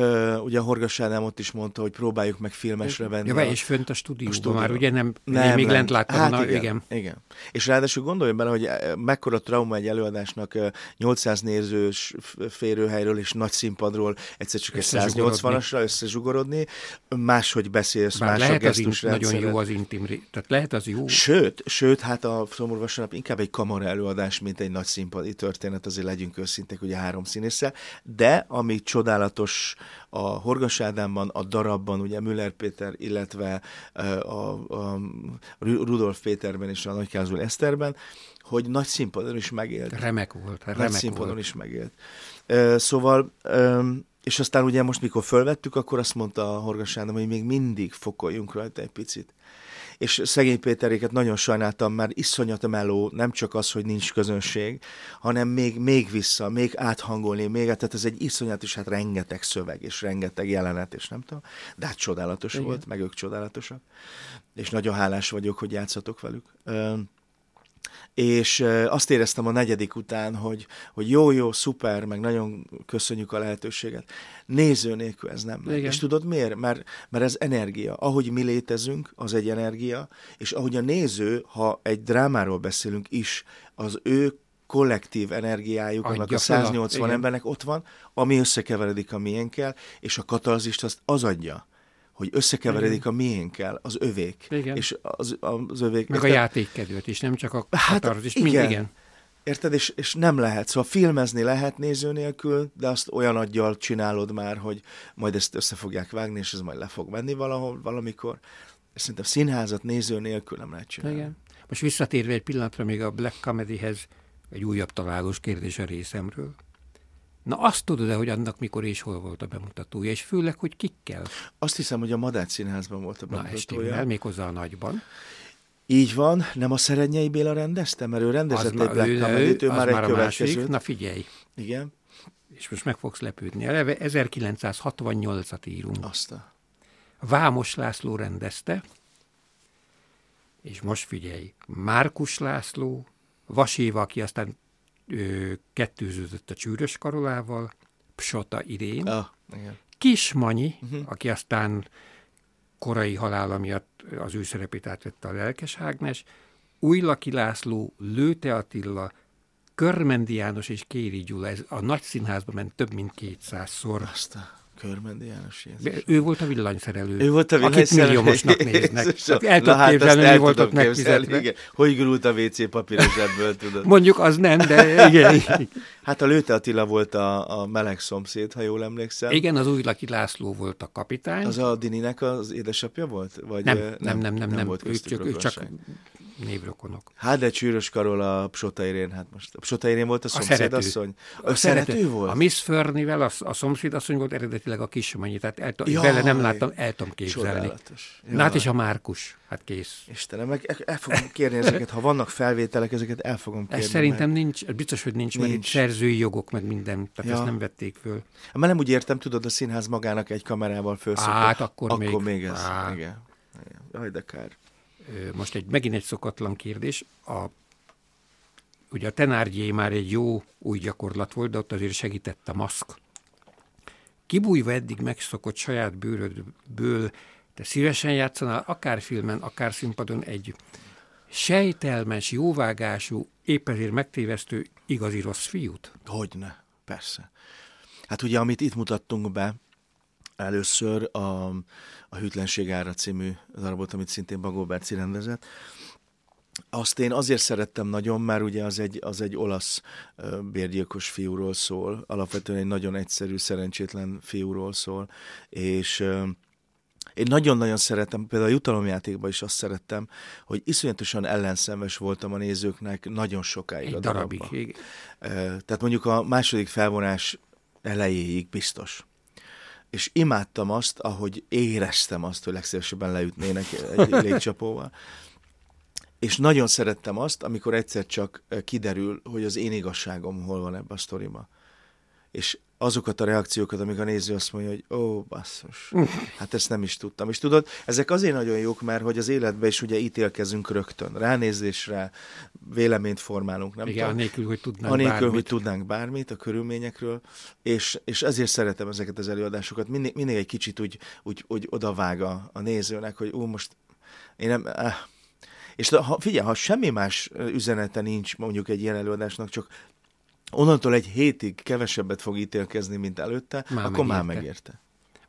ugye a Horgas Ádám ott is mondta, hogy próbáljuk meg filmesre venni. Ja, a, és fönt a stúdióban már, ugye nem, nem én még nem. lent láttam. Hát na, igen, igen. igen. És ráadásul gondolj bele, hogy mekkora trauma egy előadásnak nyolcszáz nézős férőhelyről és nagy színpadról egyszer csak egy száznyolcvanasra összezsugorodni, máshogy beszélsz, bár más a gesztusrendszeret. Nagyon jó az intim, tehát lehet az jó. Sőt, sőt hát a Szomorú Vasárnap inkább egy kamara előadás, mint egy nagy színpadi történet, azért legyünk őszintek, ugye három színésszel, de ami csodálatos a Horgas Ádámban, a darabban, ugye Müller Péter, illetve a, a, a Rudolf Péterben és a Nagykázul Eszterben, hogy nagy színpadon is megélt. Remek volt. Remek nagy színpadon volt. is megélt. Szóval, és aztán ugye most, mikor fölvettük, akkor azt mondta a Horgas Ádám, hogy még mindig fokoljunk rajta egy picit. És szegény Péteréket nagyon sajnáltam, már iszonyat meló, nem csak az, hogy nincs közönség, hanem még, még vissza, még áthangolni, még, tehát ez egy iszonyat, és hát rengeteg szöveg, és rengeteg jelenet, és nem tudom, de hát csodálatos Igen. volt, meg ők csodálatosak, és nagyon hálás vagyok, hogy játszhatok velük. És azt éreztem a negyedik után, hogy, hogy jó, jó, szuper, meg nagyon köszönjük a lehetőséget. Néző nélkül ez nem megy. És tudod miért? Mert, mert ez energia. Ahogy mi létezünk, az egy energia, és ahogy a néző, ha egy drámáról beszélünk is, az ő kollektív energiájuk, annak a száznyolcvan a... embernek ott van, ami összekeveredik a miénkkel, és a katarzist azt az adja, hogy összekeveredik igen. a miénkkel, az övék. Igen. És az, az övék. Meg érted? A játékkedőt is, nem csak a katarzist. Hát igen. igen. Érted? És, és nem lehet. Szóval filmezni lehet néző nélkül, de azt olyan aggyal csinálod már, hogy majd ezt össze fogják vágni, és ez majd le fog menni valahol, valamikor. És szerintem színházat néző nélkül nem lehet csinálni. Igen. Most visszatérve egy pillanatra még a Black Comedyhez, egy újabb találós kérdés a részemről. Na azt tudod-e, hogy annak mikor és hol volt a bemutatója, és főleg, hogy kikkel? Azt hiszem, hogy a Madács színházban volt a bemutatója. Na, este, méghozzá a nagyban. Így van, nem a Szerednyei Béla rendezte, mert ő rendezett az egy Black Comedy-t, ő, ő már egy következőt. Na figyelj. Igen. És most meg fogsz lepődni. Eleve ezerkilencszázhatvannyolcat írunk. Azt a... Vámos László rendezte, és most figyelj, Márkus László, Vaséva, aki aztán Ő kettőződött a Csűrös Karolával, Psota Irén, oh, Kismanyi, uh-huh. aki aztán korai halála miatt az ő szerepét átvette a Lelkes Ágnes, Újlaki László, Lőte Attila, Körmendi János és Kéri Gyula, ez a Nagyszínházba ment több mint kétszázszor. Aztán. Körmendi János. Ő volt a villanyszerelő. Ő volt a villanyszerelő. Akit milliómosnak néznek. El tudok képzelni, mi volt ott megfizetve. Hogy gurult a vé cé papír zsebből, tudod? Mondjuk az nem, de igen. Hát a Lőte Attila volt a, a meleg szomszéd, ha jól emlékszem. Igen, az Újlaki László volt a kapitány. Az a Dininek az édesapja volt? Vagy nem, nem, nem, nem, nem, nem volt ők csak, ők csak névrokonok. Hát de Csűrös Karol a Psota Irén, hát most a Psota Irén volt a, a szomszédasszony. A, a szerető, szerető volt? A Miss Fernivel a, a szomszédasszony volt eredetileg a Kismanyi, tehát el, jaj, vele nem láttam, el tudom képzelni. Na hát és a Márkus, hát kész. Istenem, meg el fogom kérni ezeket, ha vannak felvételek, ezeket el fogom kérni. Ez szerintem meg. nincs, biztos, hogy nincs, nincs. Mert itt szerzői jogok, meg minden, tehát ja. ezt nem vették föl. Már nem úgy értem, tudod, a színház magának egy kamerával fölszokott. Hát akkor, akkor még. még ez. Á. Igen. Jaj, de kár. Most egy, megint egy szokatlan kérdés. A, ugye a Tenárgyé már egy jó új gyakorlat volt, de ott azért segített a maszk. Kibújva eddig megszokott saját bőrödből, te szívesen játszanál akár filmen, akár színpadon egy sejtelmes, jóvágású, épp ezért megtévesztő igazi rossz fiút? Hogyne, persze. Hát ugye, amit itt mutattunk be, először a, a Hűtlenség ára című darabot, amit szintén Bagó Berci rendezett. Azt én azért szerettem nagyon, mert ugye az egy, az egy olasz bérgyilkos fiúról szól, alapvetően egy nagyon egyszerű, szerencsétlen fiúról szól, és én nagyon-nagyon szerettem, például a Jutalomjátékban is azt szerettem, hogy iszonyatosan ellenszenves voltam a nézőknek nagyon sokáig egy a darabban. Darabig. Tehát mondjuk a második felvonás elejéig biztos. És imádtam azt, ahogy éreztem azt, hogy legszívesebben leütnének egy légcsapóval. És nagyon szerettem azt, amikor egyszer csak kiderül, hogy az én igazságom hol van ebben a sztoriban. És azokat a reakciókat, amik a néző azt mondja, hogy ó, basszus, hát ezt nem is tudtam. És tudod, ezek azért nagyon jók, mert hogy az életben is ugye ítélkezünk rögtön. Ránézésre véleményt formálunk, nem tudom. Anélkül, hogy tudnánk anélkül, bármit. hogy tudnánk bármit a körülményekről, és, és ezért szeretem ezeket az előadásokat. Mindig, mindig egy kicsit úgy, úgy, úgy odavág a, a nézőnek, hogy ó, most én nem... Áh. És ha, figyelj, ha semmi más üzenete nincs mondjuk egy ilyen előadásnak, csak onnantól egy hétig kevesebbet fog ítélkezni, mint előtte, már akkor megérte. már megérte.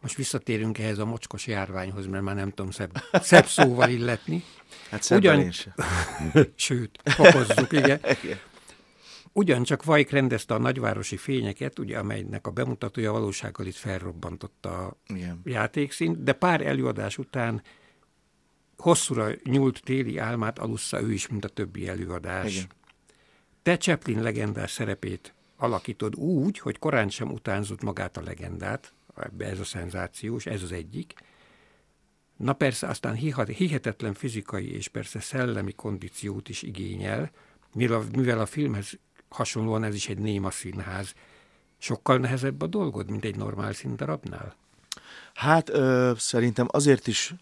Most visszatérünk ehhez a mocskos járványhoz, mert már nem tudom szebb, szebb szóval illetni. Hát szebben Ugyan... Sőt, fokozzuk, igen. Ugyancsak Vajk rendezte a Nagyvárosi fényeket, ugye, amelynek a bemutatója valósággal itt felrobbantotta a igen. játékszín, de pár előadás után hosszúra nyúlt téli álmát alussza ő is, mint a többi előadás. Igen. Te Chaplin legendás szerepét alakítod úgy, hogy korán sem utánzod magát a legendát, ez a szenzációs, ez az egyik. Na persze aztán hihetetlen fizikai és persze szellemi kondíciót is igényel, mivel a filmhez hasonlóan ez is egy néma színház. Sokkal nehezebb a dolgod, mint egy normál színdarabnál? Hát ö, szerintem azért is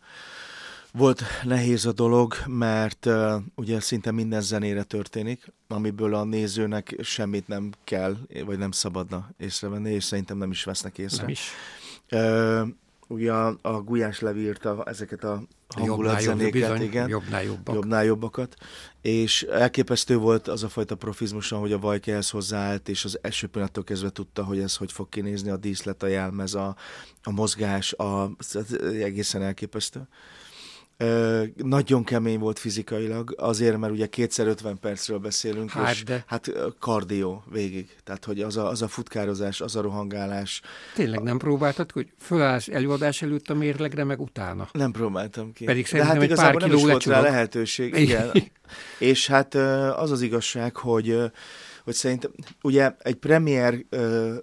volt nehéz a dolog, mert uh, ugye szinte minden zenére történik, amiből a nézőnek semmit nem kell, vagy nem szabadna észrevenni, és szerintem nem is vesznek észre. Nem is. Uh, ugye a, a Gulyás Levi írta ezeket a hangulatzenéket, igen, jobbnál jobbak. jobbnál jobbakat, és elképesztő volt az a fajta profizmuson, hogy a Vajk ehhez hozzáállt, és az első pillanattól kezdve tudta, hogy ez hogy fog kinézni, a díszlet, a jelmez, a, a mozgás, a, egészen elképesztő. Ö, nagyon kemény volt fizikailag, azért, mert ugye kétszer ötven percről beszélünk, hát és de. hát kardió végig. Tehát, hogy az a, az a futkározás, az a rohangálás. Tényleg nem próbáltad, hogy fölállsz előadás előtt a mérlegre, meg utána? Nem próbáltam ki. Pedig szerintem hát egy pár kiló nem volt rá lehetőség. Igen. És hát az az igazság, hogy hogy szerintem, ugye egy premier uh,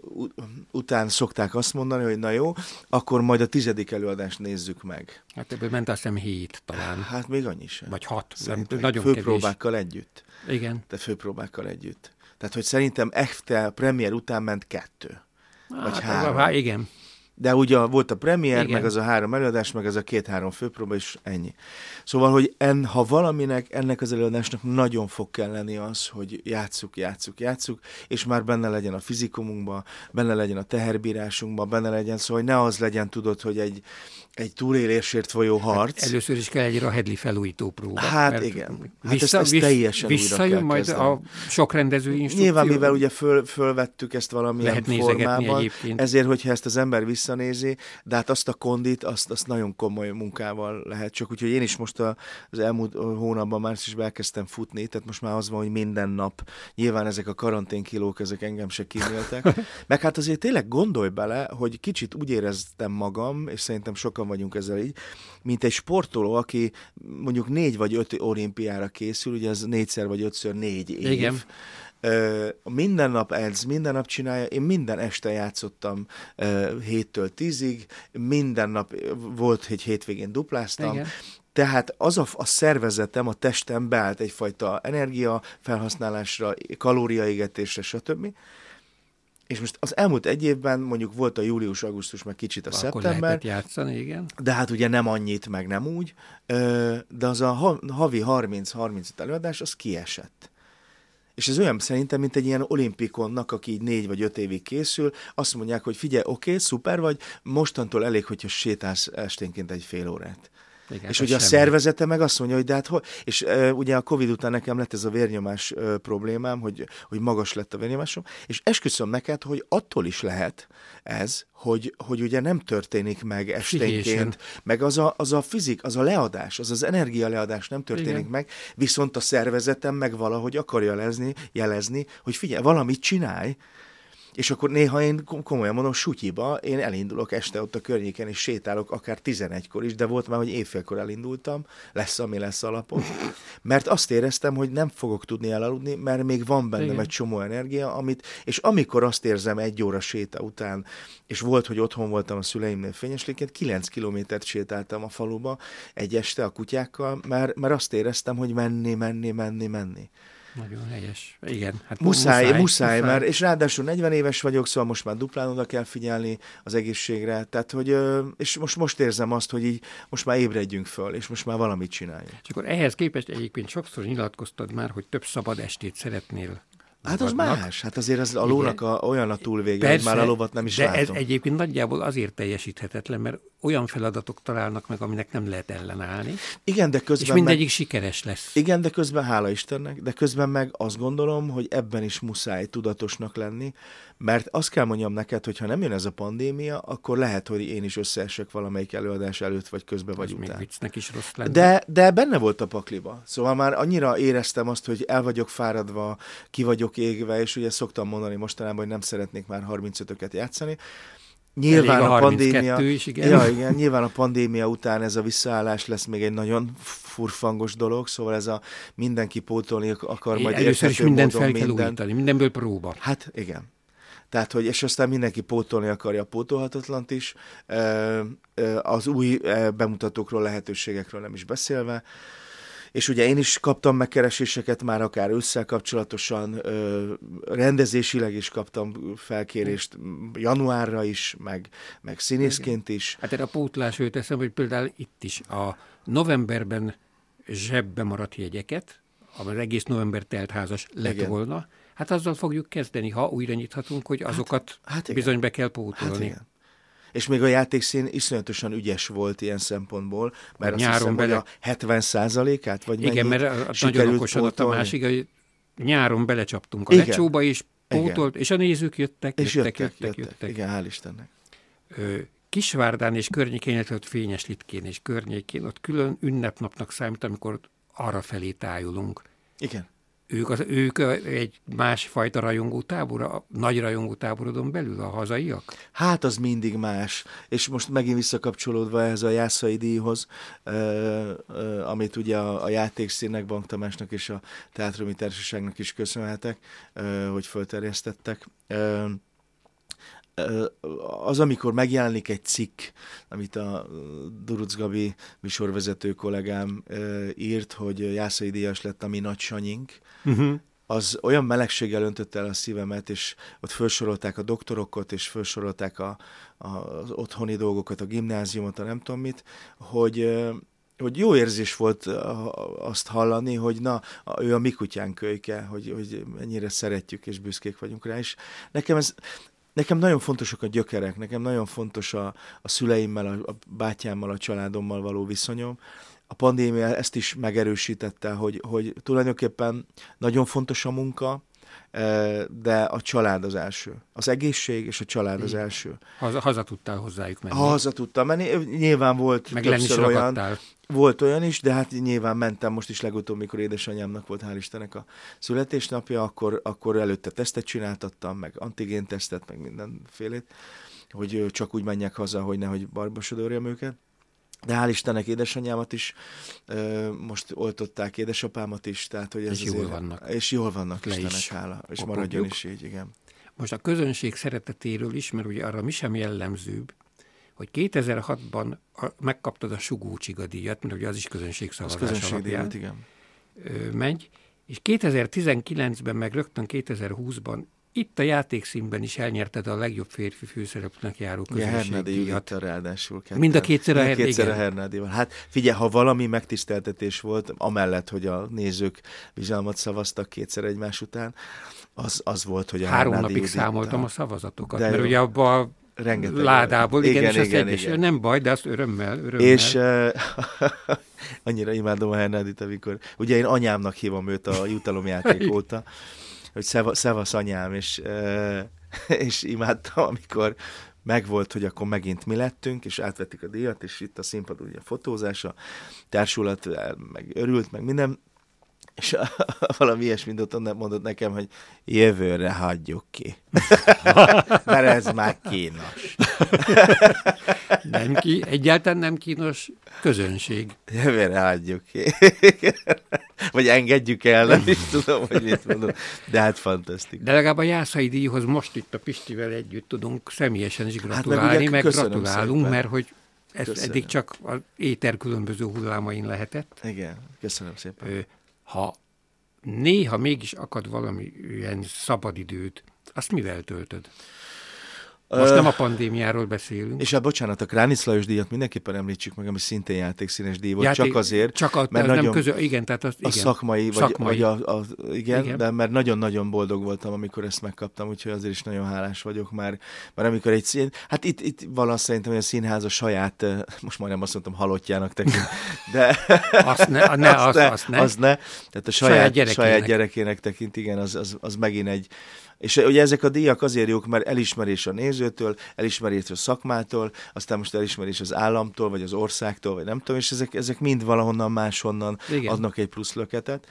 után szokták azt mondani, hogy na jó, akkor majd a tizedik előadást nézzük meg. Hát ebből ment azt hiszem hét talán. Hát még annyi sem. Vagy hat. Szerintem nagyon kevés. Főpróbákkal együtt. Igen. De főpróbákkal együtt. Tehát, hogy szerintem este a premier után ment kettő. Hát, vagy három. Hát, igen. De ugye volt a premier, igen. meg az a három előadás, meg az a két-három főpróba, és ennyi. Szóval, hogy en, ha valaminek, ennek az előadásnak nagyon fog kell lenni az, hogy játsszuk, játsszuk, játsszuk, és már benne legyen a fizikumunkba, benne legyen a teherbírásunkba, benne legyen, szóval hogy ne az legyen, tudod, hogy egy, egy túlélésért folyó harc. Hát először is kell egy Rahedli felújító próba. Hát igen. Hát vissza, ezt, ezt teljesen vissza, újra kell majd kezdeni. A sok rendező instrukció. Nyilván, mivel ugye föl, fölvettük ezt valamilyen lehet formában, ezért, hogyha ezt az ember vissza visszanézi, de hát azt a kondit, azt, azt nagyon komoly munkával lehet csak. Úgyhogy én is most a, az elmúlt hónapban, márciusban elkezdtem futni, tehát most már az van, hogy minden nap. Nyilván ezek a karanténkilók, ezek engem se kíméltek. Meg hát azért tényleg gondolj bele, hogy kicsit úgy éreztem magam, és szerintem sokan vagyunk ezzel így, mint egy sportoló, aki mondjuk négy vagy öt olimpiára készül, ugye az négyszer vagy ötször négy év. Igen. Ö, minden nap edz, minden nap csinálja, én minden este játszottam ö, héttől tízig, minden nap volt, hogy hétvégén dupláztam. Igen. Tehát az a, a szervezetem, a testem beállt egyfajta energia felhasználásra, kalóriaégetésre, stb. És most az elmúlt egy évben mondjuk volt a július, augusztus, meg kicsit a akkor szeptember. Lehetett játszani, igen. De hát ugye nem annyit, meg nem úgy. De az a havi harminc-harmincöt előadás, az kiesett. És ez olyan szerintem, mint egy ilyen olimpikonnak, aki így négy vagy öt évig készül, azt mondják, hogy figyelj, oké, okay, szuper vagy, mostantól elég, hogyha sétálsz esténként egy fél órát. Igen, és ugye a szervezete meg azt mondja, hogy de hát hol... És uh, ugye a Covid után nekem lett ez a vérnyomás uh, problémám, hogy, hogy magas lett a vérnyomásom, és esküszöm neked, hogy attól is lehet ez, hogy, hogy ugye nem történik meg esténként, Figyésen. meg az a, az a fizik, az a leadás, az az energialeadás nem történik Igen. meg, viszont a szervezetem meg valahogy akarja jelezni, jelezni, hogy figyelj, valamit csinálj. És akkor néha én komolyan mondom, sutyiba, én elindulok este ott a környéken, és sétálok akár tizenegykor is, de volt már, hogy éjfélkor elindultam, lesz, ami lesz alapon. Mert azt éreztem, hogy nem fogok tudni elaludni, mert még van bennem Igen. egy csomó energia, amit, és amikor azt érzem egy óra séta után, és volt, hogy otthon voltam a szüleimnél fényesléként, kilenc kilométert sétáltam a faluba egy este a kutyákkal, mert, mert azt éreztem, hogy menni, menni, menni, menni. Nagyon helyes. Igen. Hát muszáj, muszáj, muszáj, mert és ráadásul negyven éves vagyok, szóval most már duplán oda kell figyelni az egészségre, tehát hogy, és most, most érzem azt, hogy így most már ébredjünk föl, és most már valamit csináljunk. És akkor ehhez képest egyébként sokszor nyilatkoztad már, hogy több szabad estét szeretnél. Hát az magadnak. Más, hát azért az a lónak a, olyan a túlvége, persze, hogy már a lovat nem is de látom. Ez egyébként nagyjából azért teljesíthetetlen, mert olyan feladatok találnak meg, aminek nem lehet ellenállni. Igen, de közben és mindegyik meg, sikeres lesz. Igen, de közben hála Istennek, de közben meg azt gondolom, hogy ebben is muszáj tudatosnak lenni, mert azt kell mondjam neked, hogy ha nem jön ez a pandémia, akkor lehet, hogy én is összeesek valamelyik előadás előtt, vagy közben vagy ez után. Még viccnek is rossz lenne. De, de benne volt a pakliba. Szóval már annyira éreztem azt, hogy el vagyok fáradva, ki vagyok égve, és ugye szoktam mondani mostanában, hogy nem szeretnék már harmincötöket játszani. Nyilván a, a pandémia, is, igen. Ja, igen, nyilván a pandémia után ez a visszaállás lesz még egy nagyon furfangos dolog, szóval ez a mindenki pótolni akar Én majd először is mindent módon, fel kell minden... újítani, mindenből próba. Hát igen. Tehát, hogy, és aztán mindenki pótolni akarja a pótolhatatlant is, az új bemutatókról, lehetőségekről nem is beszélve. És ugye én is kaptam megkereséseket már akár ősszel kapcsolatosan, ö, rendezésileg is kaptam felkérést januárra is, meg, meg színészként is. Hát erre a pótlás őt eszem, hogy például itt is a novemberben zsebbe maradt jegyeket, az egész november teltházas lett igen. volna, hát azzal fogjuk kezdeni, ha újra nyithatunk, hogy azokat hát, hát bizony be kell pótolni. Hát és még a játékszín iszonyatosan ügyes volt ilyen szempontból, mert nyáron azt hiszem, bele... hogy a hetven százalékát, vagy igen, mennyit sikerült mert a nagyon okosodott a másik, hogy nyáron belecsaptunk a igen. lecsóba, és pótolt, igen. és a nézők jöttek, és jöttek, jöttek, jöttek, jöttek, jöttek. Igen, hál' Istennek. Kisvárdán és környékén, illetve ott Fényeslitkén és környékén, ott külön ünnepnapnak számít, amikor arra felé tájulunk. Igen. Ők, az, ők egy másfajta rajongótábor, a nagy rajongótáborodon belül a hazaiak? Hát az mindig más. És most megint visszakapcsolódva ehhez a Jászai díjhoz, ö, ö, amit ugye a, a játékszínnek, Bank Tamásnak és a Teátrumi Társaságnak is köszönhetek, ö, hogy fölterjesztettek. Ö, az, amikor megjelenik egy cikk, amit a Durucz Gabi műsorvezető kollégám írt, hogy Jászai díjas lett a mi Nagy Sanyink, uh-huh. az olyan melegséggel öntötte el a szívemet, és ott felsorolták a doktorokat, és felsorolták a, a, az otthoni dolgokat, a gimnáziumot, a nem tudom mit, hogy... hogy jó érzés volt azt hallani, hogy na, ő a mi kutyánk kölyke, hogy, hogy ennyire szeretjük, és büszkék vagyunk rá, és nekem ez... Nekem nagyon fontosak a gyökerek, nekem nagyon fontos a, a szüleimmel, a, a bátyámmal, a családommal való viszonyom. A pandémia ezt is megerősítette, hogy, hogy tulajdonképpen nagyon fontos a munka, de a család az első. Az egészség és a család az első. Haza, haza tudtál hozzájuk menni. Ha haza tudtam menni, nyilván volt meg többször olyan. Ragadtál. Volt olyan is, de hát nyilván mentem most is legutóbb, mikor édesanyámnak volt, hál' Istennek, a születésnapja, akkor, akkor előtte tesztet csináltattam, meg antigén tesztet, meg mindenfélét, hogy csak úgy menjek haza, hogy nehogy barba sodorjam őket. De hál' Istennek édesanyámat is, most oltották édesapámat is, tehát hogy ez és azért... Jól vannak. És jól vannak, le Istenek is hála, és kopogjuk. Maradjon is így, igen. Most a közönség szeretetéről is, mert ugye arra mi sem jellemzőbb, hogy kétezer-hatban a, megkaptad a Sugó Csiga díjat, mert ugye az is közönségszavazás alapján. Az közönségdíjat, igen. Ö, megy, és kétezer-tizenkilencben, meg rögtön kétezer-húszban itt a játékszínben is elnyerted a legjobb férfi főszereplőnek járó közönségdíjat. Ja, ráadásul kettem. Mind a kétszer a, Her- a Hernádival. Hát figyelj, ha valami megtiszteltetés volt, amellett, hogy a nézők bizalmat szavaztak kétszer egymás után, az, az volt, hogy a Három Hernádi napig Judit számoltam a, a szavazatokat, mert jó. ugye abban rengeteg ládából, igen, igen, és igen, igen, igen. Nem baj, de azt örömmel, örömmel. És uh, annyira imádom a Hernádit, amikor, ugye én anyámnak hívom őt a jutalomjáték óta, hogy szevasz anyám, és, uh, és imádtam, amikor megvolt, hogy akkor megint mi lettünk, és átvettük a díjat, és itt a színpad ugye a fotózás, a társulat meg örült, meg minden, és valami ilyesmit ott mondott nekem, hogy jövőre hagyjuk ki. Mert ez már kínos. Nem ki, egyáltalán nem kínos közönség. Jövőre hagyjuk ki. Vagy engedjük el, nem is tudom, hogy mit mondom. De hát fantasztikus. De legalább a Jászai díjhoz most itt a Pistivel együtt tudunk személyesen is gratulálni, hát meg, meg gratulálunk, szépen. Mert hogy ez eddig csak az éter különböző hullámain lehetett. Igen, köszönöm szépen. Ö, Ha néha mégis akad valami ilyen szabadidőt, azt mivel töltöd? Most nem a pandémiáról beszélünk. És a bocsánat, a Kránic Lajos díjat mindenképpen említsük meg, ami szintén játékszínes díj volt, Játék, csak azért, csak a, mert nagyon nem közö, igen, tehát az, igen, a szakmai, vagy, szakmai. vagy a, a, igen, igen, de mert nagyon-nagyon boldog voltam, amikor ezt megkaptam, úgyhogy azért is nagyon hálás vagyok már, mert amikor egy szín, hát itt, itt valószínűleg szerintem, hogy a színház a saját, most majdnem azt mondtam, halottjának tekint, de azt ne, ne, azt, azt, ne, azt ne, azt ne, tehát a saját, saját, gyerekének. saját gyerekének tekint, igen, az, az, az megint egy. És ugye ezek a díjak azért jók, mert elismerés a nézőtől, elismerés a szakmától, aztán most elismerés az államtól, vagy az országtól, vagy nem tudom, és ezek, ezek mind valahonnan máshonnan igen. adnak egy plusz löketet.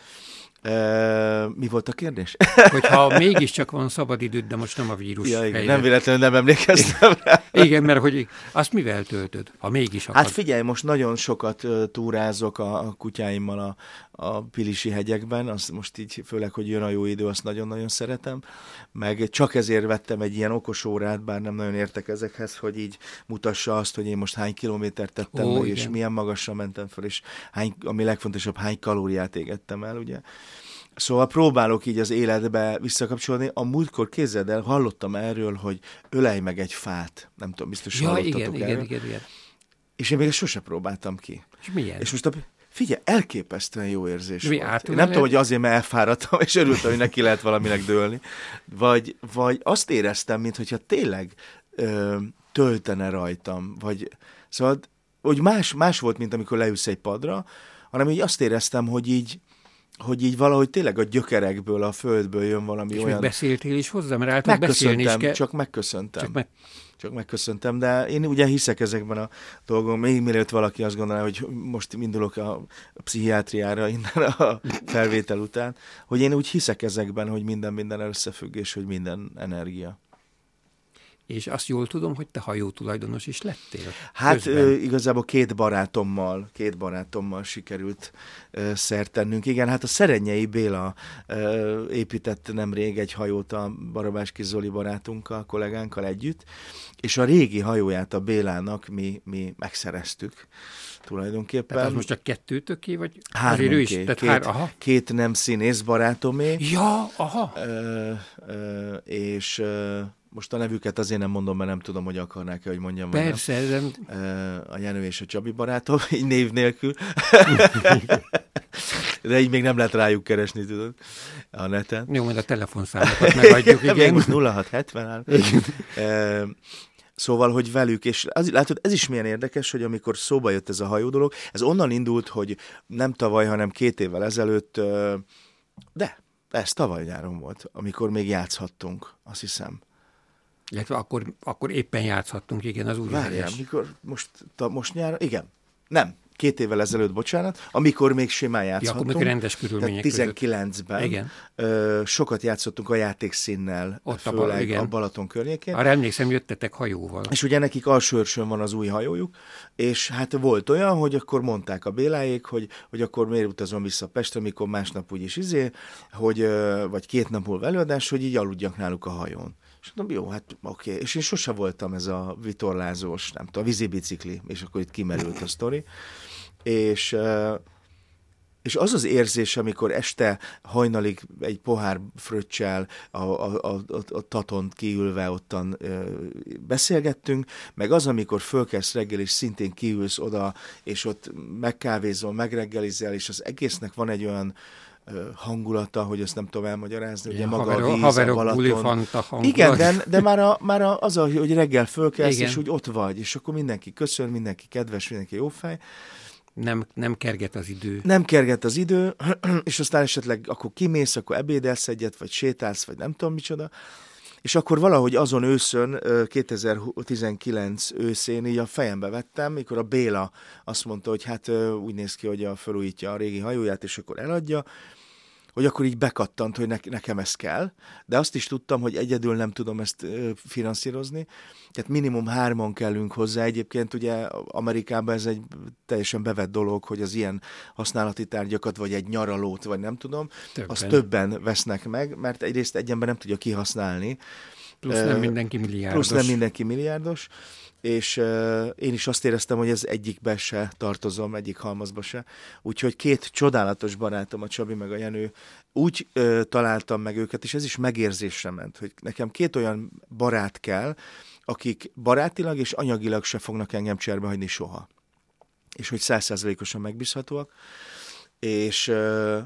E, mi volt a kérdés? Hogyha mégiscsak van szabadidőd, de most nem a vírus ja, igen, helyre. Nem véletlenül nem emlékeztem rá. Igen, mert hogy azt mivel töltöd, ha mégis akad? Hát figyelj, most nagyon sokat túrázok a, a kutyáimmal a, a Pilisi hegyekben, azt most így, főleg, hogy jön a jó idő, azt nagyon-nagyon szeretem, meg csak ezért vettem egy ilyen okos órát, bár nem nagyon értek ezekhez, hogy így mutassa azt, hogy én most hány kilométert tettem Ó, meg, igen. és milyen magasra mentem fel, és hány, ami legfontosabb, hány kalóriát égettem el, ugye? Szóval próbálok így az életbe visszakapcsolni. A múltkor képzeld el, hallottam erről, hogy ölelj meg egy fát. Nem tudom, biztos ja, hallottatok igen, erről. Igen, igen, igen. És én még ezt sose próbáltam ki. És milyen? És most a... Figyelj, elképesztően jó érzés Mi volt. Átulál? Én nem tudom, hogy azért, mert elfáradtam, és örültem, hogy neki lehet valaminek dőlni. Vagy, vagy azt éreztem, mintha tényleg ö, töltene rajtam. Vagy, szóval, hogy más, más volt, mint amikor leülsz egy padra, hanem így azt éreztem, hogy így hogy így valahogy tényleg a gyökerekből, a földből jön valami és olyan... És beszéltél is hozzá, mert általában beszélni is kell. Csak megköszöntem. Csak, meg... csak megköszöntem, de én ugye hiszek ezekben a dolgokban, még mielőtt valaki azt gondolná, hogy most indulok a pszichiátriára innen a felvétel után, hogy én úgy hiszek ezekben, hogy minden minden összefüggés, hogy minden energia. És azt jól tudom, hogy te hajótulajdonos is lettél. Hát ö, igazából két barátommal, két barátommal sikerült ö, szert tennünk. Igen, hát a Szerenyei Béla ö, épített nemrég egy hajót a Barabás Kis Zoli barátunkkal, kollégánkkal együtt, és a régi hajóját a Bélának mi, mi megszereztük tulajdonképpen. Tehát most csak kettőtöké, vagy? Hármunké. Is, tehát két, hár, két nem színész barátomé. Ja, aha. Ö, ö, és... Ö, most a nevüket azért nem mondom, mert nem tudom, hogy akarnák-e, hogy mondjam. Persze, ezen... A Jenő és a Csabi barátom, így név nélkül. De így még nem lehet rájuk keresni, tudod, a neten. Jó, majd a telefonszámokat megadjuk, igen. igen. Most nulla hat hetven Szóval, hogy velük, és az, látod, ez is milyen érdekes, hogy amikor szóba jött ez a hajó dolog, ez onnan indult, hogy nem tavaly, hanem két évvel ezelőtt, de... ez tavaly nyáron volt, amikor még játszhattunk, azt hiszem. Illetve akkor, akkor éppen játszhattunk, igen, az úgy. Várjál, mikor most, ta, most nyáron, igen, nem, két évvel ezelőtt, bocsánat, amikor még simán játszhattunk. Ja, akkor rendes körülmények között. tizenkilencben ö, sokat játszottunk a játékszínnel, ott főleg a, a Balaton környékén. Arra emlékszem, jöttetek hajóval. És ugye nekik Alsóörsön van az új hajójuk, és hát volt olyan, hogy akkor mondták a Béláék, hogy, hogy akkor miért utazom vissza Pestre, amikor másnap úgyis izé, hogy, ö, vagy két nap múlva előadás, hogy így aludjak náluk a hajón. És mondom, jó, hát oké. Okay. És én sose voltam ez a vitorlázós, nem tudom, a vízibicikli, és akkor itt kimerült a sztori. És, és az az érzés, amikor este hajnalig egy pohár fröccsel a, a, a, a tatont kiülve ottan beszélgettünk, meg az, amikor fölkelsz reggel, és szintén kiülsz oda, és ott megkávézol, megreggelizel, és az egésznek van egy olyan hangulata, hogy ezt nem tudom elmagyarázni, ugye ja, maga haverok, a víz, haverok, a Balaton. Igen, de, de már, a, már a, az, a, hogy reggel fölkelsz, igen, és úgy ott vagy, és akkor mindenki köszön, mindenki kedves, mindenki jófej. Nem, nem kerget az idő. Nem kerget az idő, és aztán esetleg akkor kimész, akkor ebédelsz egyet, vagy sétálsz, vagy nem tudom micsoda. És akkor valahogy azon őszön, kétezer-tizenkilenc őszén így a fejembe vettem, mikor a Béla azt mondta, hogy hát úgy néz ki, hogy a felújítja a régi hajóját, és akkor eladja, hogy akkor így bekattant, hogy nekem ez kell. De azt is tudtam, hogy egyedül nem tudom ezt finanszírozni. Tehát minimum hárman kellünk hozzá. Egyébként ugye Amerikában ez egy teljesen bevett dolog, hogy az ilyen használati tárgyakat, vagy egy nyaralót, vagy nem tudom, többen. Azt többen vesznek meg, mert egyrészt egy ember nem tudja kihasználni. Plusz nem mindenki milliárdos. Plusz nem mindenki milliárdos. És euh, én is azt éreztem, hogy ez egyikbe se tartozom, egyik halmazba se. Úgyhogy két csodálatos barátom, a Csabi meg a Jenő, úgy euh, találtam meg őket, és ez is megérzésre ment, hogy nekem két olyan barát kell, akik barátilag és anyagilag se fognak engem cserbe hagyni soha. És hogy száz százalékosan megbízhatóak. És euh,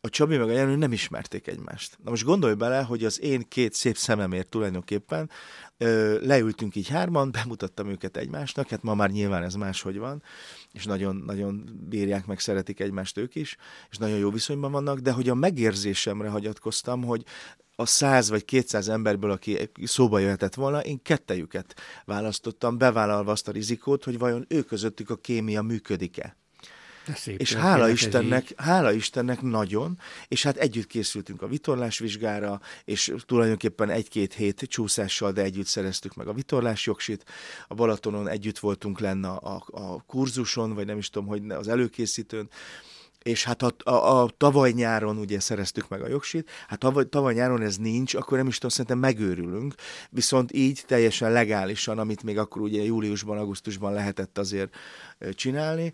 a Csabi meg a Jenő nem ismerték egymást. Na most gondolj bele, hogy az én két szép szememért tulajdonképpen ö, leültünk így hárman, bemutattam őket egymásnak, hát ma már nyilván ez máshogy van, és nagyon-nagyon bírják meg, szeretik egymást ők is, és nagyon jó viszonyban vannak, de hogy a megérzésemre hagyatkoztam, hogy a száz vagy kétszáz emberből, aki szóba jöhetett volna, én kettejüket választottam, bevállalva azt a rizikót, hogy vajon ő közöttük a kémia működik-e. És hála Istennek, hála Istennek nagyon, és hát együtt készültünk a vitorlásvizsgára, és tulajdonképpen egy-két hét csúszással, de együtt szereztük meg a vitorlás jogsit. A Balatonon együtt voltunk lenne a, a kurzuson, vagy nem is tudom, hogy az előkészítőn, és hát a, a, a tavaly nyáron ugye szereztük meg a jogsit, hát tavaly, tavaly nyáron ez nincs, akkor nem is tudom, szerintem megőrülünk, viszont így teljesen legálisan, amit még akkor ugye júliusban, augusztusban lehetett azért csinálni,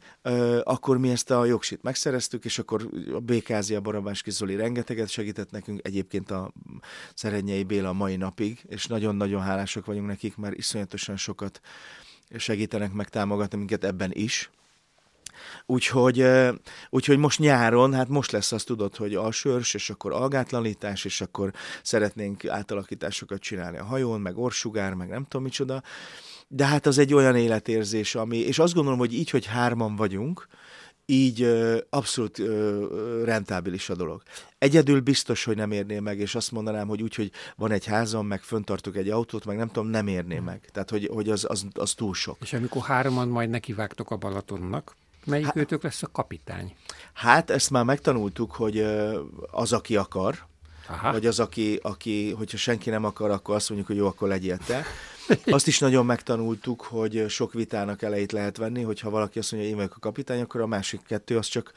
akkor mi ezt a jogsit megszereztük, és akkor a Békázi, a Barabás Kizoli rengeteget segített nekünk, egyébként a Szerennyei Béla a mai napig, és nagyon-nagyon hálásak vagyunk nekik, mert iszonyatosan sokat segítenek meg támogatni minket ebben is. Úgyhogy, úgyhogy most nyáron, hát most lesz azt tudod, hogy alsőrs, és akkor algátlanítás, és akkor szeretnénk átalakításokat csinálni a hajón, meg orsugár, meg nem tudom micsoda. De hát az egy olyan életérzés, ami, és azt gondolom, hogy így, hogy hárman vagyunk, így ö, abszolút ö, rentábilis a dolog. Egyedül biztos, hogy nem érném meg, és azt mondanám, hogy úgy, hogy van egy házam, meg föntartok egy autót, meg nem tudom, nem érném meg. Tehát, hogy, hogy az, az, az túl sok. És amikor hárman majd nekivágtok a Balatonnak, melyik hát, őtök lesz a kapitány? Hát ezt már megtanultuk, hogy az, aki akar, aha, vagy az, aki, aki, hogyha senki nem akar, akkor azt mondjuk, hogy jó, akkor legyél te. Azt is nagyon megtanultuk, hogy sok vitának elejét lehet venni, hogyha valaki azt mondja, hogy én vagyok a kapitány, akkor a másik kettő az csak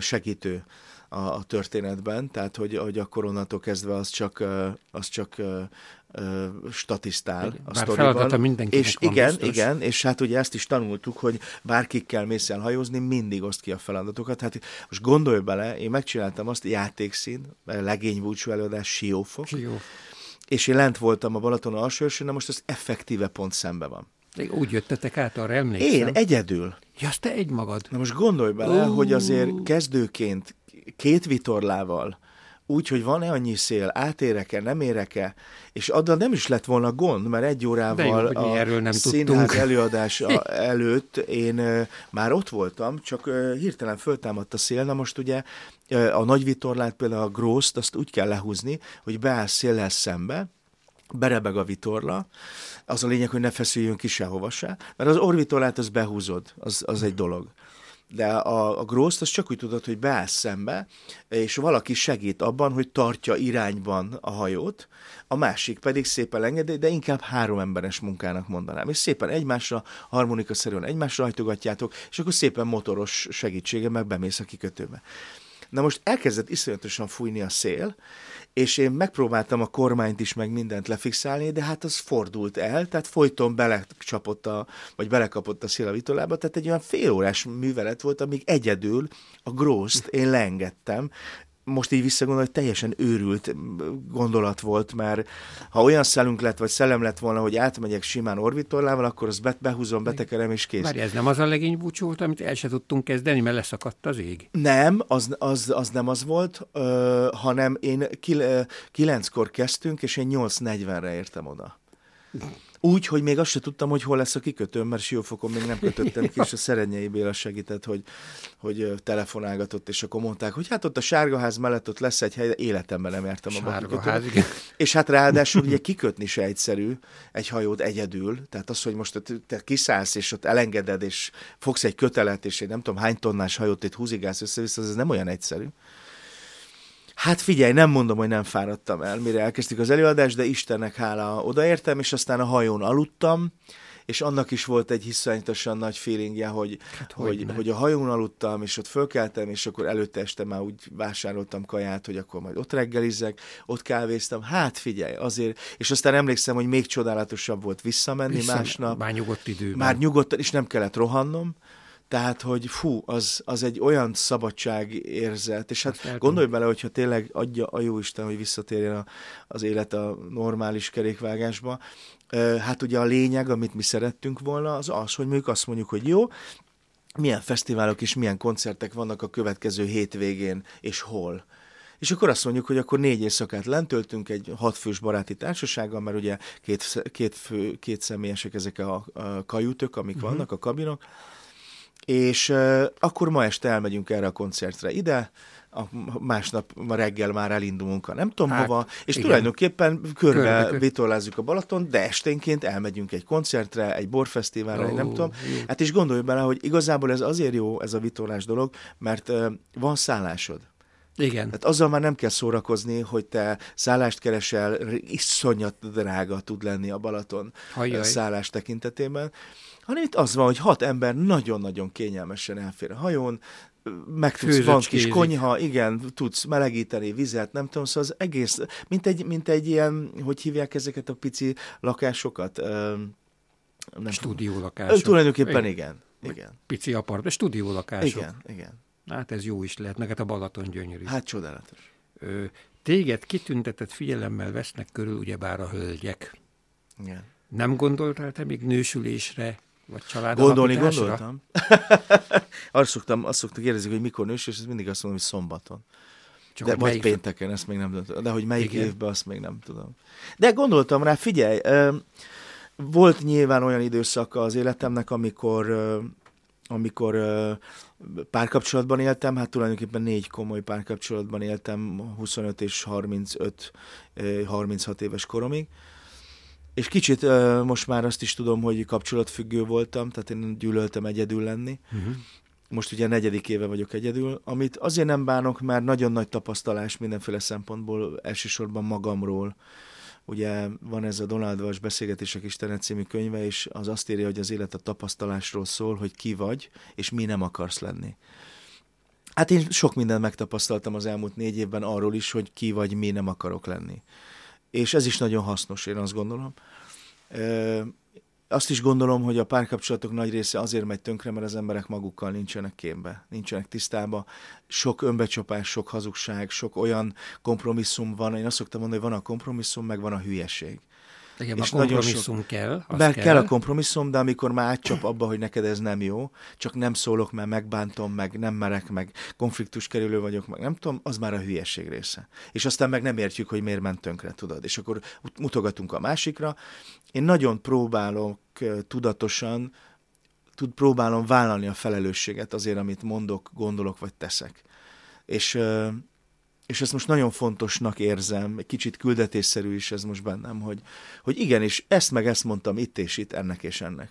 segítő a, a történetben, tehát hogy, hogy akkor onnantól kezdve az csak, az csak Ö, statisztál igen, a sztoriban. És igen, biztos. igen, és hát ugye ezt is tanultuk, hogy bárkikkel mész el hajózni, mindig oszd ki a feladatokat. Hát most gondolj bele, én megcsináltam azt játékszín, legénybúcsú előadás, Siófok, Siófok, és én lent voltam a Balaton alsőrsön, de most az effektíve pont szembe van. Úgy jöttetek át, arra emlékszem. Én egyedül. Ja, te egymagad. Na most gondolj bele, uh. hogy azért kezdőként két vitorlával, úgy, hogy van-e annyi szél, átérek-e, nem érek-e, és addal nem is lett volna gond, mert egy órával jó, a nem színház tudtunk. Előadása előtt én már ott voltam, csak hirtelen föltámadt a szél. Na most ugye a nagy vitorlát, például a Grosst, azt úgy kell lehúzni, hogy beáll széllel szembe, berebeg a vitorla, az a lényeg, hogy ne feszüljön ki sehova se, mert az orvitorlát az behúzod, az, az egy dolog. De a, a Grosst, az csak úgy tudod, hogy beállsz szembe, és valaki segít abban, hogy tartja irányban a hajót, a másik pedig szépen engedi, de inkább három emberes munkának mondanám. És szépen egymásra, harmonikaszerűen egymásra hajtogatjátok, és akkor szépen motoros segítsége meg bemész a kikötőbe. Na most elkezdett iszonyatosan fújni a szél, és én megpróbáltam a kormányt is meg mindent lefixálni, de hát az fordult el, tehát folyton belecsapott a, vagy belekapott a szél a vitolába, tehát egy olyan félórás művelet volt, amíg egyedül a Grosst én leengedtem. Most így visszagondolom, hogy teljesen őrült gondolat volt, mert ha olyan szelünk lett, vagy szellem lett volna, hogy átmegyek simán orvitorlával, akkor azt behúzom, betekerem és kész. Várj, ez nem az a legény búcsú volt, amit el se tudtunk kezdeni, mert leszakadt az ég? Nem, az, az, az nem az volt, ö, hanem én kil, ö, kilenckor kezdtünk, és én nyolc negyvenre értem oda. Úgy, hogy még azt se tudtam, hogy hol lesz a kikötőm, mert Siófokon még nem kötöttem ki, és a Szerenyei Béla segített, hogy, hogy telefonálgatott, és akkor mondták, hogy hát ott a Sárgaház mellett ott lesz egy hely, de életemben nem jártam a kikötőt. És hát ráadásul ugye kikötni se egyszerű egy hajót egyedül, tehát az, hogy most te kiszállsz, és ott elengeded, és fogsz egy kötelet, és egy nem tudom hány tonnás hajót itt húzigálsz össze-vissza, ez nem olyan egyszerű. Hát figyelj, nem mondom, hogy nem fáradtam el, mire elkezdtük az előadást, de Istennek hála odaértem, és aztán a hajón aludtam, és annak is volt egy hiszonyatosan nagy feelingje, hogy, hát hogy, hogy a hajón aludtam, és ott fölkeltem, és akkor előtte este már úgy vásároltam kaját, hogy akkor majd ott reggelizek, ott kávéztam, hát figyelj, azért, és aztán emlékszem, hogy még csodálatosabb volt visszamenni Vissza, másnap. Már nyugodt időben. Már nyugodtan, és nem kellett rohannom. Tehát, hogy fú, az, az egy olyan szabadságérzet, és hát gondolj bele, hogyha tényleg adja a jóisten, hogy visszatérjen a, az élet a normális kerékvágásba. Hát ugye a lényeg, amit mi szerettünk volna, az az, hogy mondjuk azt mondjuk, hogy jó, milyen fesztiválok és milyen koncertek vannak a következő hétvégén, és hol. És akkor azt mondjuk, hogy akkor négy éjszakát lentöltünk egy hatfős baráti társasággal, mert ugye két, két, fő, két személyesek ezek a, a kajutök, amik uh-huh. vannak, a kabinok, és uh, akkor ma este elmegyünk erre a koncertre ide, a másnap ma reggel már elindulunk a nem tudom hát, hova, és igen. Tulajdonképpen körbe Körbe. vitorlázzuk a Balaton, de esténként elmegyünk egy koncertre, egy borfesztiválra, oh, nem tudom. Jó. Hát és gondolj bele, hogy igazából ez azért jó, ez a vitorlás dolog, mert uh, van szállásod. Igen. Tehát azzal már nem kell szórakozni, hogy te szállást keresel, iszonyat drága tud lenni a Balaton Ajjaj. szállás tekintetében, hanem itt az van, hogy hat ember nagyon-nagyon kényelmesen elfér a hajón, meg tudsz, van kis konyha, igen, tudsz melegíteni vizet, nem tudom, szóval az egész, mint egy, mint egy ilyen, hogy hívják ezeket a pici lakásokat? Nem stúdiólakások. Tulajdonképpen igen. igen. igen. Pici apart, stúdiólakások. Igen, igen. Hát ez jó is lehet, meg hát a Balaton gyönyörű. Hát csodálatos. Ö, téged kitüntetett figyelemmel vesznek körül ugyebár a hölgyek. Igen. Nem gondoltál te még nősülésre? Vagy Gondolni gondoltam. azt, szoktam, azt szoktam kérdezni, hogy mikor nős, és ez mindig azt mondom, hogy szombaton. Csak de vagy pénteken, ezt még nem tudom. De hogy melyik igen. évben, azt még nem tudom. De gondoltam rá, figyelj, volt nyilván olyan időszaka az életemnek, amikor, amikor párkapcsolatban éltem, hát tulajdonképpen négy komoly párkapcsolatban éltem huszonöt és harmincöt, harminchat éves koromig. És kicsit uh, most már azt is tudom, hogy kapcsolatfüggő voltam, tehát én gyűlöltem egyedül lenni. Uh-huh. Most ugye negyedik éve vagyok egyedül, amit azért nem bánok, mert nagyon nagy tapasztalás mindenféle szempontból, elsősorban magamról. Ugye van ez a Donald Walsh Beszélgetések Istene című könyve, és az azt írja, hogy az élet a tapasztalásról szól, hogy ki vagy, és mi nem akarsz lenni. Hát én sok mindent megtapasztaltam az elmúlt négy évben arról is, hogy ki vagy, mi nem akarok lenni. És ez is nagyon hasznos, én azt gondolom. Ö, azt is gondolom, hogy a párkapcsolatok nagy része azért megy tönkre, mert az emberek magukkal nincsenek képbe, nincsenek tisztában. Sok önbecsapás, sok hazugság, sok olyan kompromisszum van. Én azt szoktam mondani, hogy van a kompromisszum, meg van a hülyeség. Igen, és a kompromisszum sok... kell. Be, kell. Kell a kompromisszum, de amikor már átcsap abba, hogy neked ez nem jó, csak nem szólok, mert megbántom, meg nem merek, meg konfliktus kerülő vagyok, meg nem tudom, az már a hülyeség része. És aztán meg nem értjük, hogy miért ment tönkre, tudod. És akkor mutogatunk a másikra. Én nagyon próbálok tudatosan, tud, próbálom vállalni a felelősséget azért, amit mondok, gondolok, vagy teszek. És... és ezt most nagyon fontosnak érzem, egy kicsit küldetésszerű is ez most bennem, hogy, hogy igenis, ezt meg ezt mondtam itt és itt, ennek és ennek.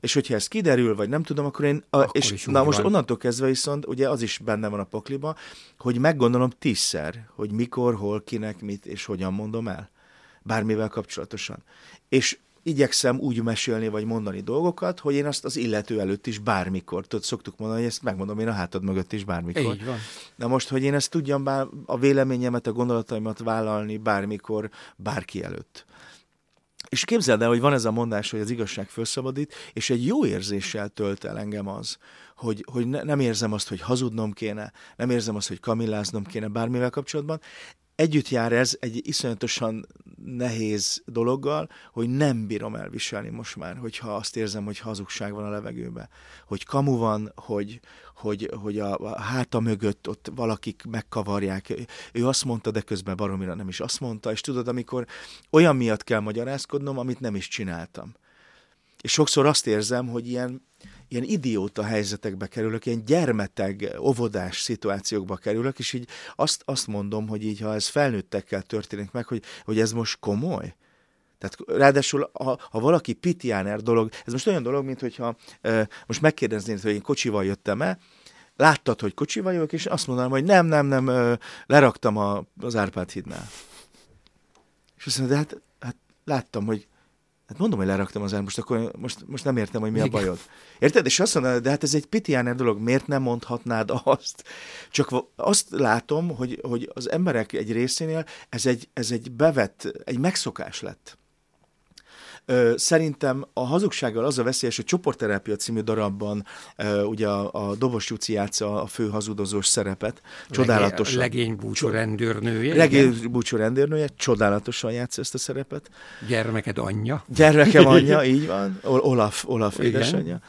És hogyha ez kiderül, vagy nem tudom, akkor én... A, akkor és, na most van. Onnantól kezdve viszont, ugye az is benne van a pakliba, hogy meggondolom tízszer, hogy mikor, hol, kinek, mit és hogyan mondom el. Bármivel kapcsolatosan. És igyekszem úgy mesélni, vagy mondani dolgokat, hogy én azt az illető előtt is bármikor, tudod, szoktuk mondani, hogy ezt megmondom én a hátad mögött is bármikor. Így van. Na most, hogy én ezt tudjam bár a véleményemet, a gondolataimat vállalni bármikor, bárki előtt. És képzeld el, hogy van ez a mondás, hogy az igazság felszabadít, és egy jó érzéssel tölt el engem az, hogy, hogy ne, nem érzem azt, hogy hazudnom kéne, nem érzem azt, hogy kamilláznom kéne bármivel kapcsolatban. Együtt jár ez egy iszonyatosan nehéz dologgal, hogy nem bírom elviselni most már, hogyha azt érzem, hogy hazugság van a levegőben. Hogy kamu van, hogy, hogy, hogy a, a háta mögött ott valakik megkavarják. Ő azt mondta, de közben baromira nem is azt mondta. És tudod, amikor olyan miatt kell magyarázkodnom, amit nem is csináltam. És sokszor azt érzem, hogy ilyen, ilyen idióta helyzetekbe kerülök, ilyen gyermeteg, óvodás szituációkba kerülök, és így azt, azt mondom, hogy így, ha ez felnőttekkel történik meg, hogy, hogy ez most komoly. Tehát ráadásul, ha, ha valaki pitiáner dolog, ez most olyan dolog, mint hogyha e, most megkérdeznéd, hogy én kocsival jöttem-e, láttad, hogy kocsival jövök, és azt mondanám, hogy nem, nem, nem, e, leraktam a, az Árpád hídnál. És azt mondom, de hát, hát láttam, hogy hát mondom, hogy leraktam az el, most, akkor, most, most nem értem, hogy mi a bajod. Érted? És azt mondanád, de hát ez egy pitiáner dolog, miért nem mondhatnád azt? Csak azt látom, hogy, hogy az emberek egy részénél ez egy, ez egy bevett, egy megszokás lett. Szerintem a hazugsággal az a veszélyes, hogy Csoportterápia című darabban ugye a, a Dobos Juci játsza a fő hazudozós szerepet. Csodálatosan. Legénybúcsú rendőrnője. Legénybúcsú rendőrnője, csodálatosan játsza ezt a szerepet. Gyermeked anyja. Gyermekem anyja, így van. Olaf, Olaf édesanyja.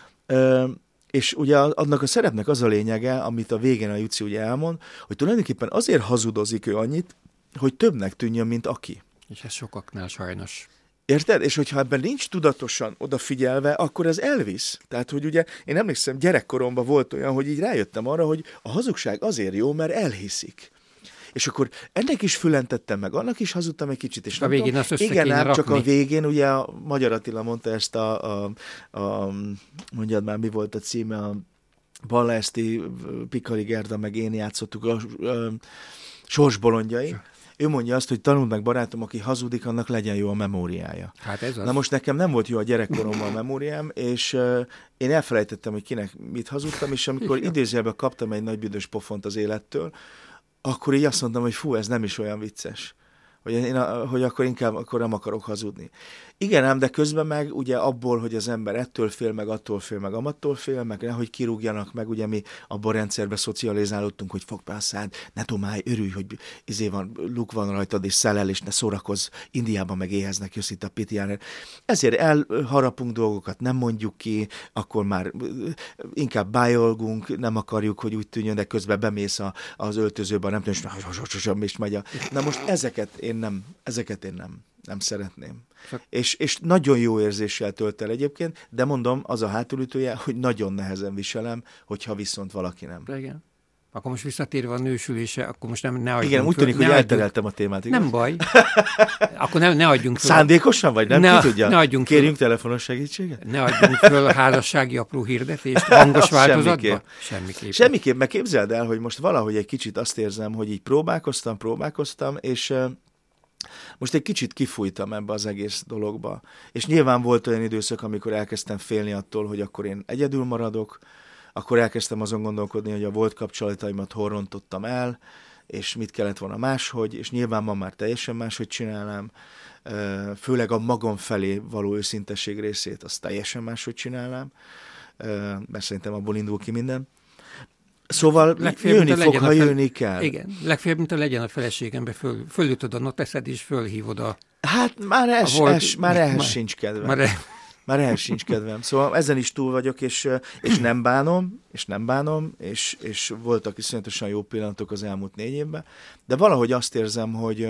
És ugye annak a szerepnek az a lényege, amit a végén a Juci ugye elmond, hogy tulajdonképpen azért hazudozik ő annyit, hogy többnek tűnjön, mint aki. És ez sokaknál sajnos. Érted? És hogyha ebben nincs tudatosan odafigyelve, akkor ez elvisz. Tehát, hogy ugye, én emlékszem, gyerekkoromban volt olyan, hogy így rájöttem arra, hogy a hazugság azért jó, mert elhiszik. És akkor ennek is füllentettem meg, annak is hazudtam egy kicsit, és a nem tudom, igen, ám csak a végén, ugye a Magyar Attila mondta ezt a, a, a mondjad már, mi volt a címe, a Balla Eszti, Pikali Gerda, meg én játszottuk a, a, a Sorsbolondjai. Ő mondja azt, hogy tanuld meg, barátom, aki hazudik, annak legyen jó a memóriája. Hát ez az. Na most nekem nem volt jó a gyerekkoromban a memóriám, és uh, én elfelejtettem, hogy kinek mit hazudtam, és amikor idézőjelben kaptam egy nagy büdös pofont az élettől, akkor így azt mondtam, hogy fú, ez nem is olyan vicces. Hogy, én, hogy akkor inkább akkor nem akarok hazudni. Igen ám, de közben meg ugye abból, hogy az ember ettől fél, meg attól fél, meg amattól fél, meg nehogy kirúgjanak, meg ugye mi abban a rendszerbe szocializálódtunk, hogy fogd be a szád, ne tomálj, örülj, hogy izé van, luk van rajtad, és szelel, és ne szórakozz, Indiában meg éheznek, jössz itt a pitiáner. Ezért elharapunk dolgokat, nem mondjuk ki, akkor már inkább bájolgunk, nem akarjuk, hogy úgy tűnjön, de közben bemész a, az öltözőben, nem tűnjön, és megy a... Na most ezeket én nem, ezeket én nem, nem szeretném. És, és nagyon jó érzéssel tölt el egyébként, de mondom, az a hátulütője, hogy nagyon nehezen viselem, hogyha viszont valaki nem. Igen. Akkor most visszatérve a nősülésre, akkor most nem, ne adjunk. Igen, úgy tűnik, hogy eltereltem a témát. Igaz? Nem baj. Akkor ne, ne adjunk föl. Szándékosan vagy, nem? Ne, ki tudja? Ne adjunk Kérjünk föl. Telefonos segítséget? Ne adjunk föl a házassági apró hirdetést hangos változatban? Semmiképp. Semmiképp. Semmiképp, mert képzeld el, hogy most valahogy egy kicsit azt érzem, hogy így próbálkoztam, próbálkoztam, és most egy kicsit kifújtam ebbe az egész dologba, és nyilván volt olyan időszak, amikor elkezdtem félni attól, hogy akkor én egyedül maradok, akkor elkezdtem azon gondolkodni, hogy a volt kapcsolataimat hol rontottam el, és mit kellett volna máshogy, és nyilván ma már teljesen máshogy csinálnám, főleg a magam felé való őszintesség részét, azt teljesen máshogy csinálnám, mert szerintem abból indul ki minden. Szóval legfeljebb, jönni fog, ha fel... jönni kell. Igen, legfeljebb, mint a legyen a feleségembe, föl, fölütöd a noteszed, és fölhívod a... Hát már, es, a volt... es, már ehhez már, sincs kedvem. Már, e... már ehhez sincs kedvem. Szóval ezen is túl vagyok, és, és nem bánom, és nem bánom, és, és voltak iszonyatosan jó pillanatok az elmúlt négy évben, de valahogy azt érzem, hogy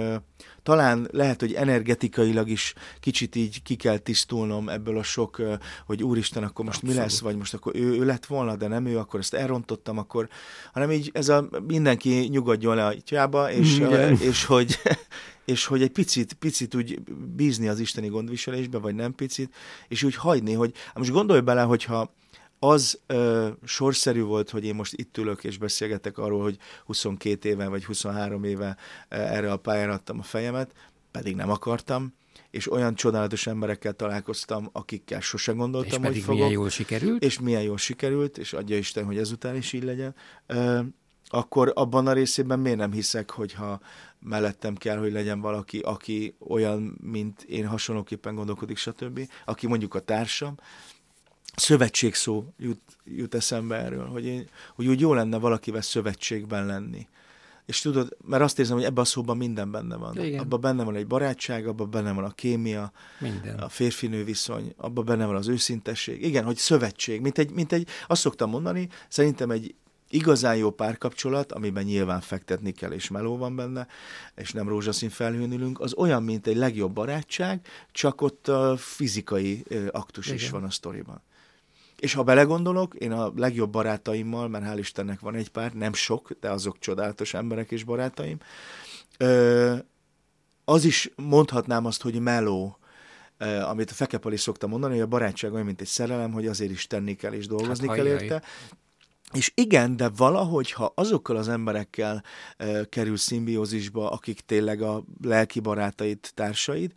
talán lehet, hogy energetikailag is kicsit így ki kell tisztulnom ebből a sok, hogy úristen, akkor most Abszolút. Mi lesz, vagy most akkor ő, ő lett volna, de nem ő, akkor ezt elrontottam, akkor, hanem így ez a mindenki nyugodjon le a tyába, és, és, és, hogy, és hogy egy picit, picit úgy bízni az isteni gondviselésbe, vagy nem picit, és úgy hagyni, hogy most gondolj bele, hogyha az ö, sorszerű volt, hogy én most itt ülök és beszélgetek arról, hogy huszonkét éve vagy huszonhárom éve erre a pályára adtam a fejemet, pedig nem akartam, és olyan csodálatos emberekkel találkoztam, akikkel sose gondoltam, és hogy fogok. Milyen jól sikerült. És milyen jól sikerült, és adja Isten, hogy ezután is így legyen. Ö, akkor abban a részében miért nem hiszek, hogyha mellettem kell, hogy legyen valaki, aki olyan, mint én hasonlóképpen gondolkodik, stb., aki mondjuk a társam. Szövetség szó jut, jut eszembe erről, hogy, én, hogy úgy jó lenne valakivel szövetségben lenni. És tudod, mert azt érzem, hogy ebben a szóban minden benne van. Igen. Abban benne van egy barátság, abban benne van a kémia, minden. A férfinő viszony, abban benne van az őszintesség. Igen, hogy szövetség. Mint egy, mint egy, azt szoktam mondani, szerintem egy igazán jó párkapcsolat, amiben nyilván fektetni kell, és meló van benne, és nem rózsaszín felhőn ülünk, az olyan, mint egy legjobb barátság, csak ott a fizikai aktus Igen. is van a sztoriban. És ha belegondolok, én a legjobb barátaimmal, mert hál' Istennek van egy pár, nem sok, de azok csodálatos emberek és barátaim, az is mondhatnám azt, hogy meló, amit a Fekepali szokta mondani, hogy a barátság olyan, mint egy szerelem, hogy azért is tenni kell és dolgozni hát, kell hajjaj. Érte. És igen, de valahogy, ha azokkal az emberekkel kerül szimbiózisba, akik tényleg a lelki barátaid, társaid,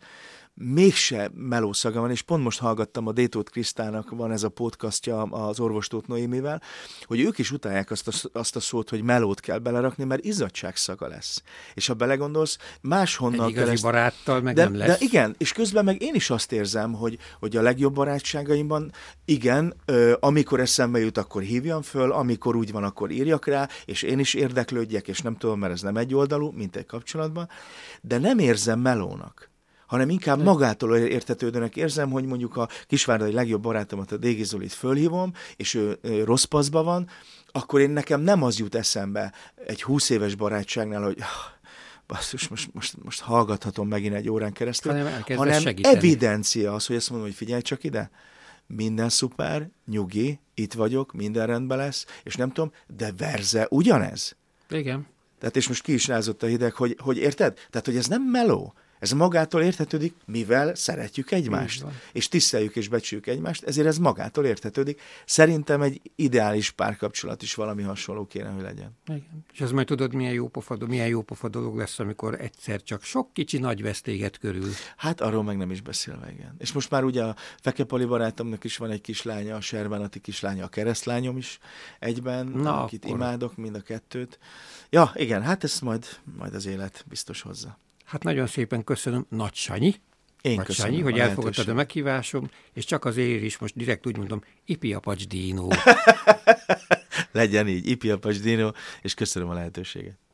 mégse meló szaga van, és pont most hallgattam a Détót Krisztának, van ez a podcastja az orvostót Noémivel, hogy ők is utálják azt a, azt a szót, hogy melót kell belerakni, mert izzadság szaga lesz. És ha belegondolsz, máshonnan egy kell igazi ezt... baráttal meg de, nem lesz. De igen, és közben meg én is azt érzem, hogy, hogy a legjobb barátságaimban, igen, ö, amikor eszembe jut, akkor hívjam föl, amikor úgy van, akkor írjak rá, és én is érdeklődjek, és nem tudom, mert ez nem egy oldalú, mint egy kapcsolatban, de nem érzem melónak, hanem inkább magától értetődőnek érzem, hogy mondjuk a kisvárdai legjobb barátomat, a Dégi Zolit fölhívom, és ő, ő rossz paszba van, akkor én nekem nem az jut eszembe egy húsz éves barátságnál, hogy basszus, most, most, most hallgathatom megint egy órán keresztül, hanem, hanem evidencia az, hogy azt mondom, hogy figyelj csak ide, minden szuper, nyugi, itt vagyok, minden rendben lesz, és nem tudom, de verze ugyanez. Igen. Tehát és most ki is rázott a hideg, hogy, hogy érted? Tehát, hogy ez nem meló. Ez magától értetődik, mivel szeretjük egymást, és tiszteljük és becsüljük egymást, ezért ez magától értetődik. Szerintem egy ideális párkapcsolat is valami hasonló kéne, hogy legyen. Igen. És az majd tudod, milyen jó, pofa, milyen jó pofa dolog lesz, amikor egyszer csak sok kicsi nagy vesz téged körül. Hát arról meg nem is beszélve, igen. És most már ugye a Fekepali barátomnak is van egy kislánya, a Serbánati kislánya, a keresztlányom is egyben, Na, akit akkor. imádok, mind a kettőt. Ja, igen, hát ezt majd, majd az élet biztos hozza. Hát nagyon szépen köszönöm, Nagy Sanyi, Én Nagy köszönöm, Sanyi, hogy elfogadtad a meghívásom, és csak azért is most direkt úgy mondom, Ipi Apacs Dino. Legyen így, Ipi Apacs Dino, és köszönöm a lehetőséget.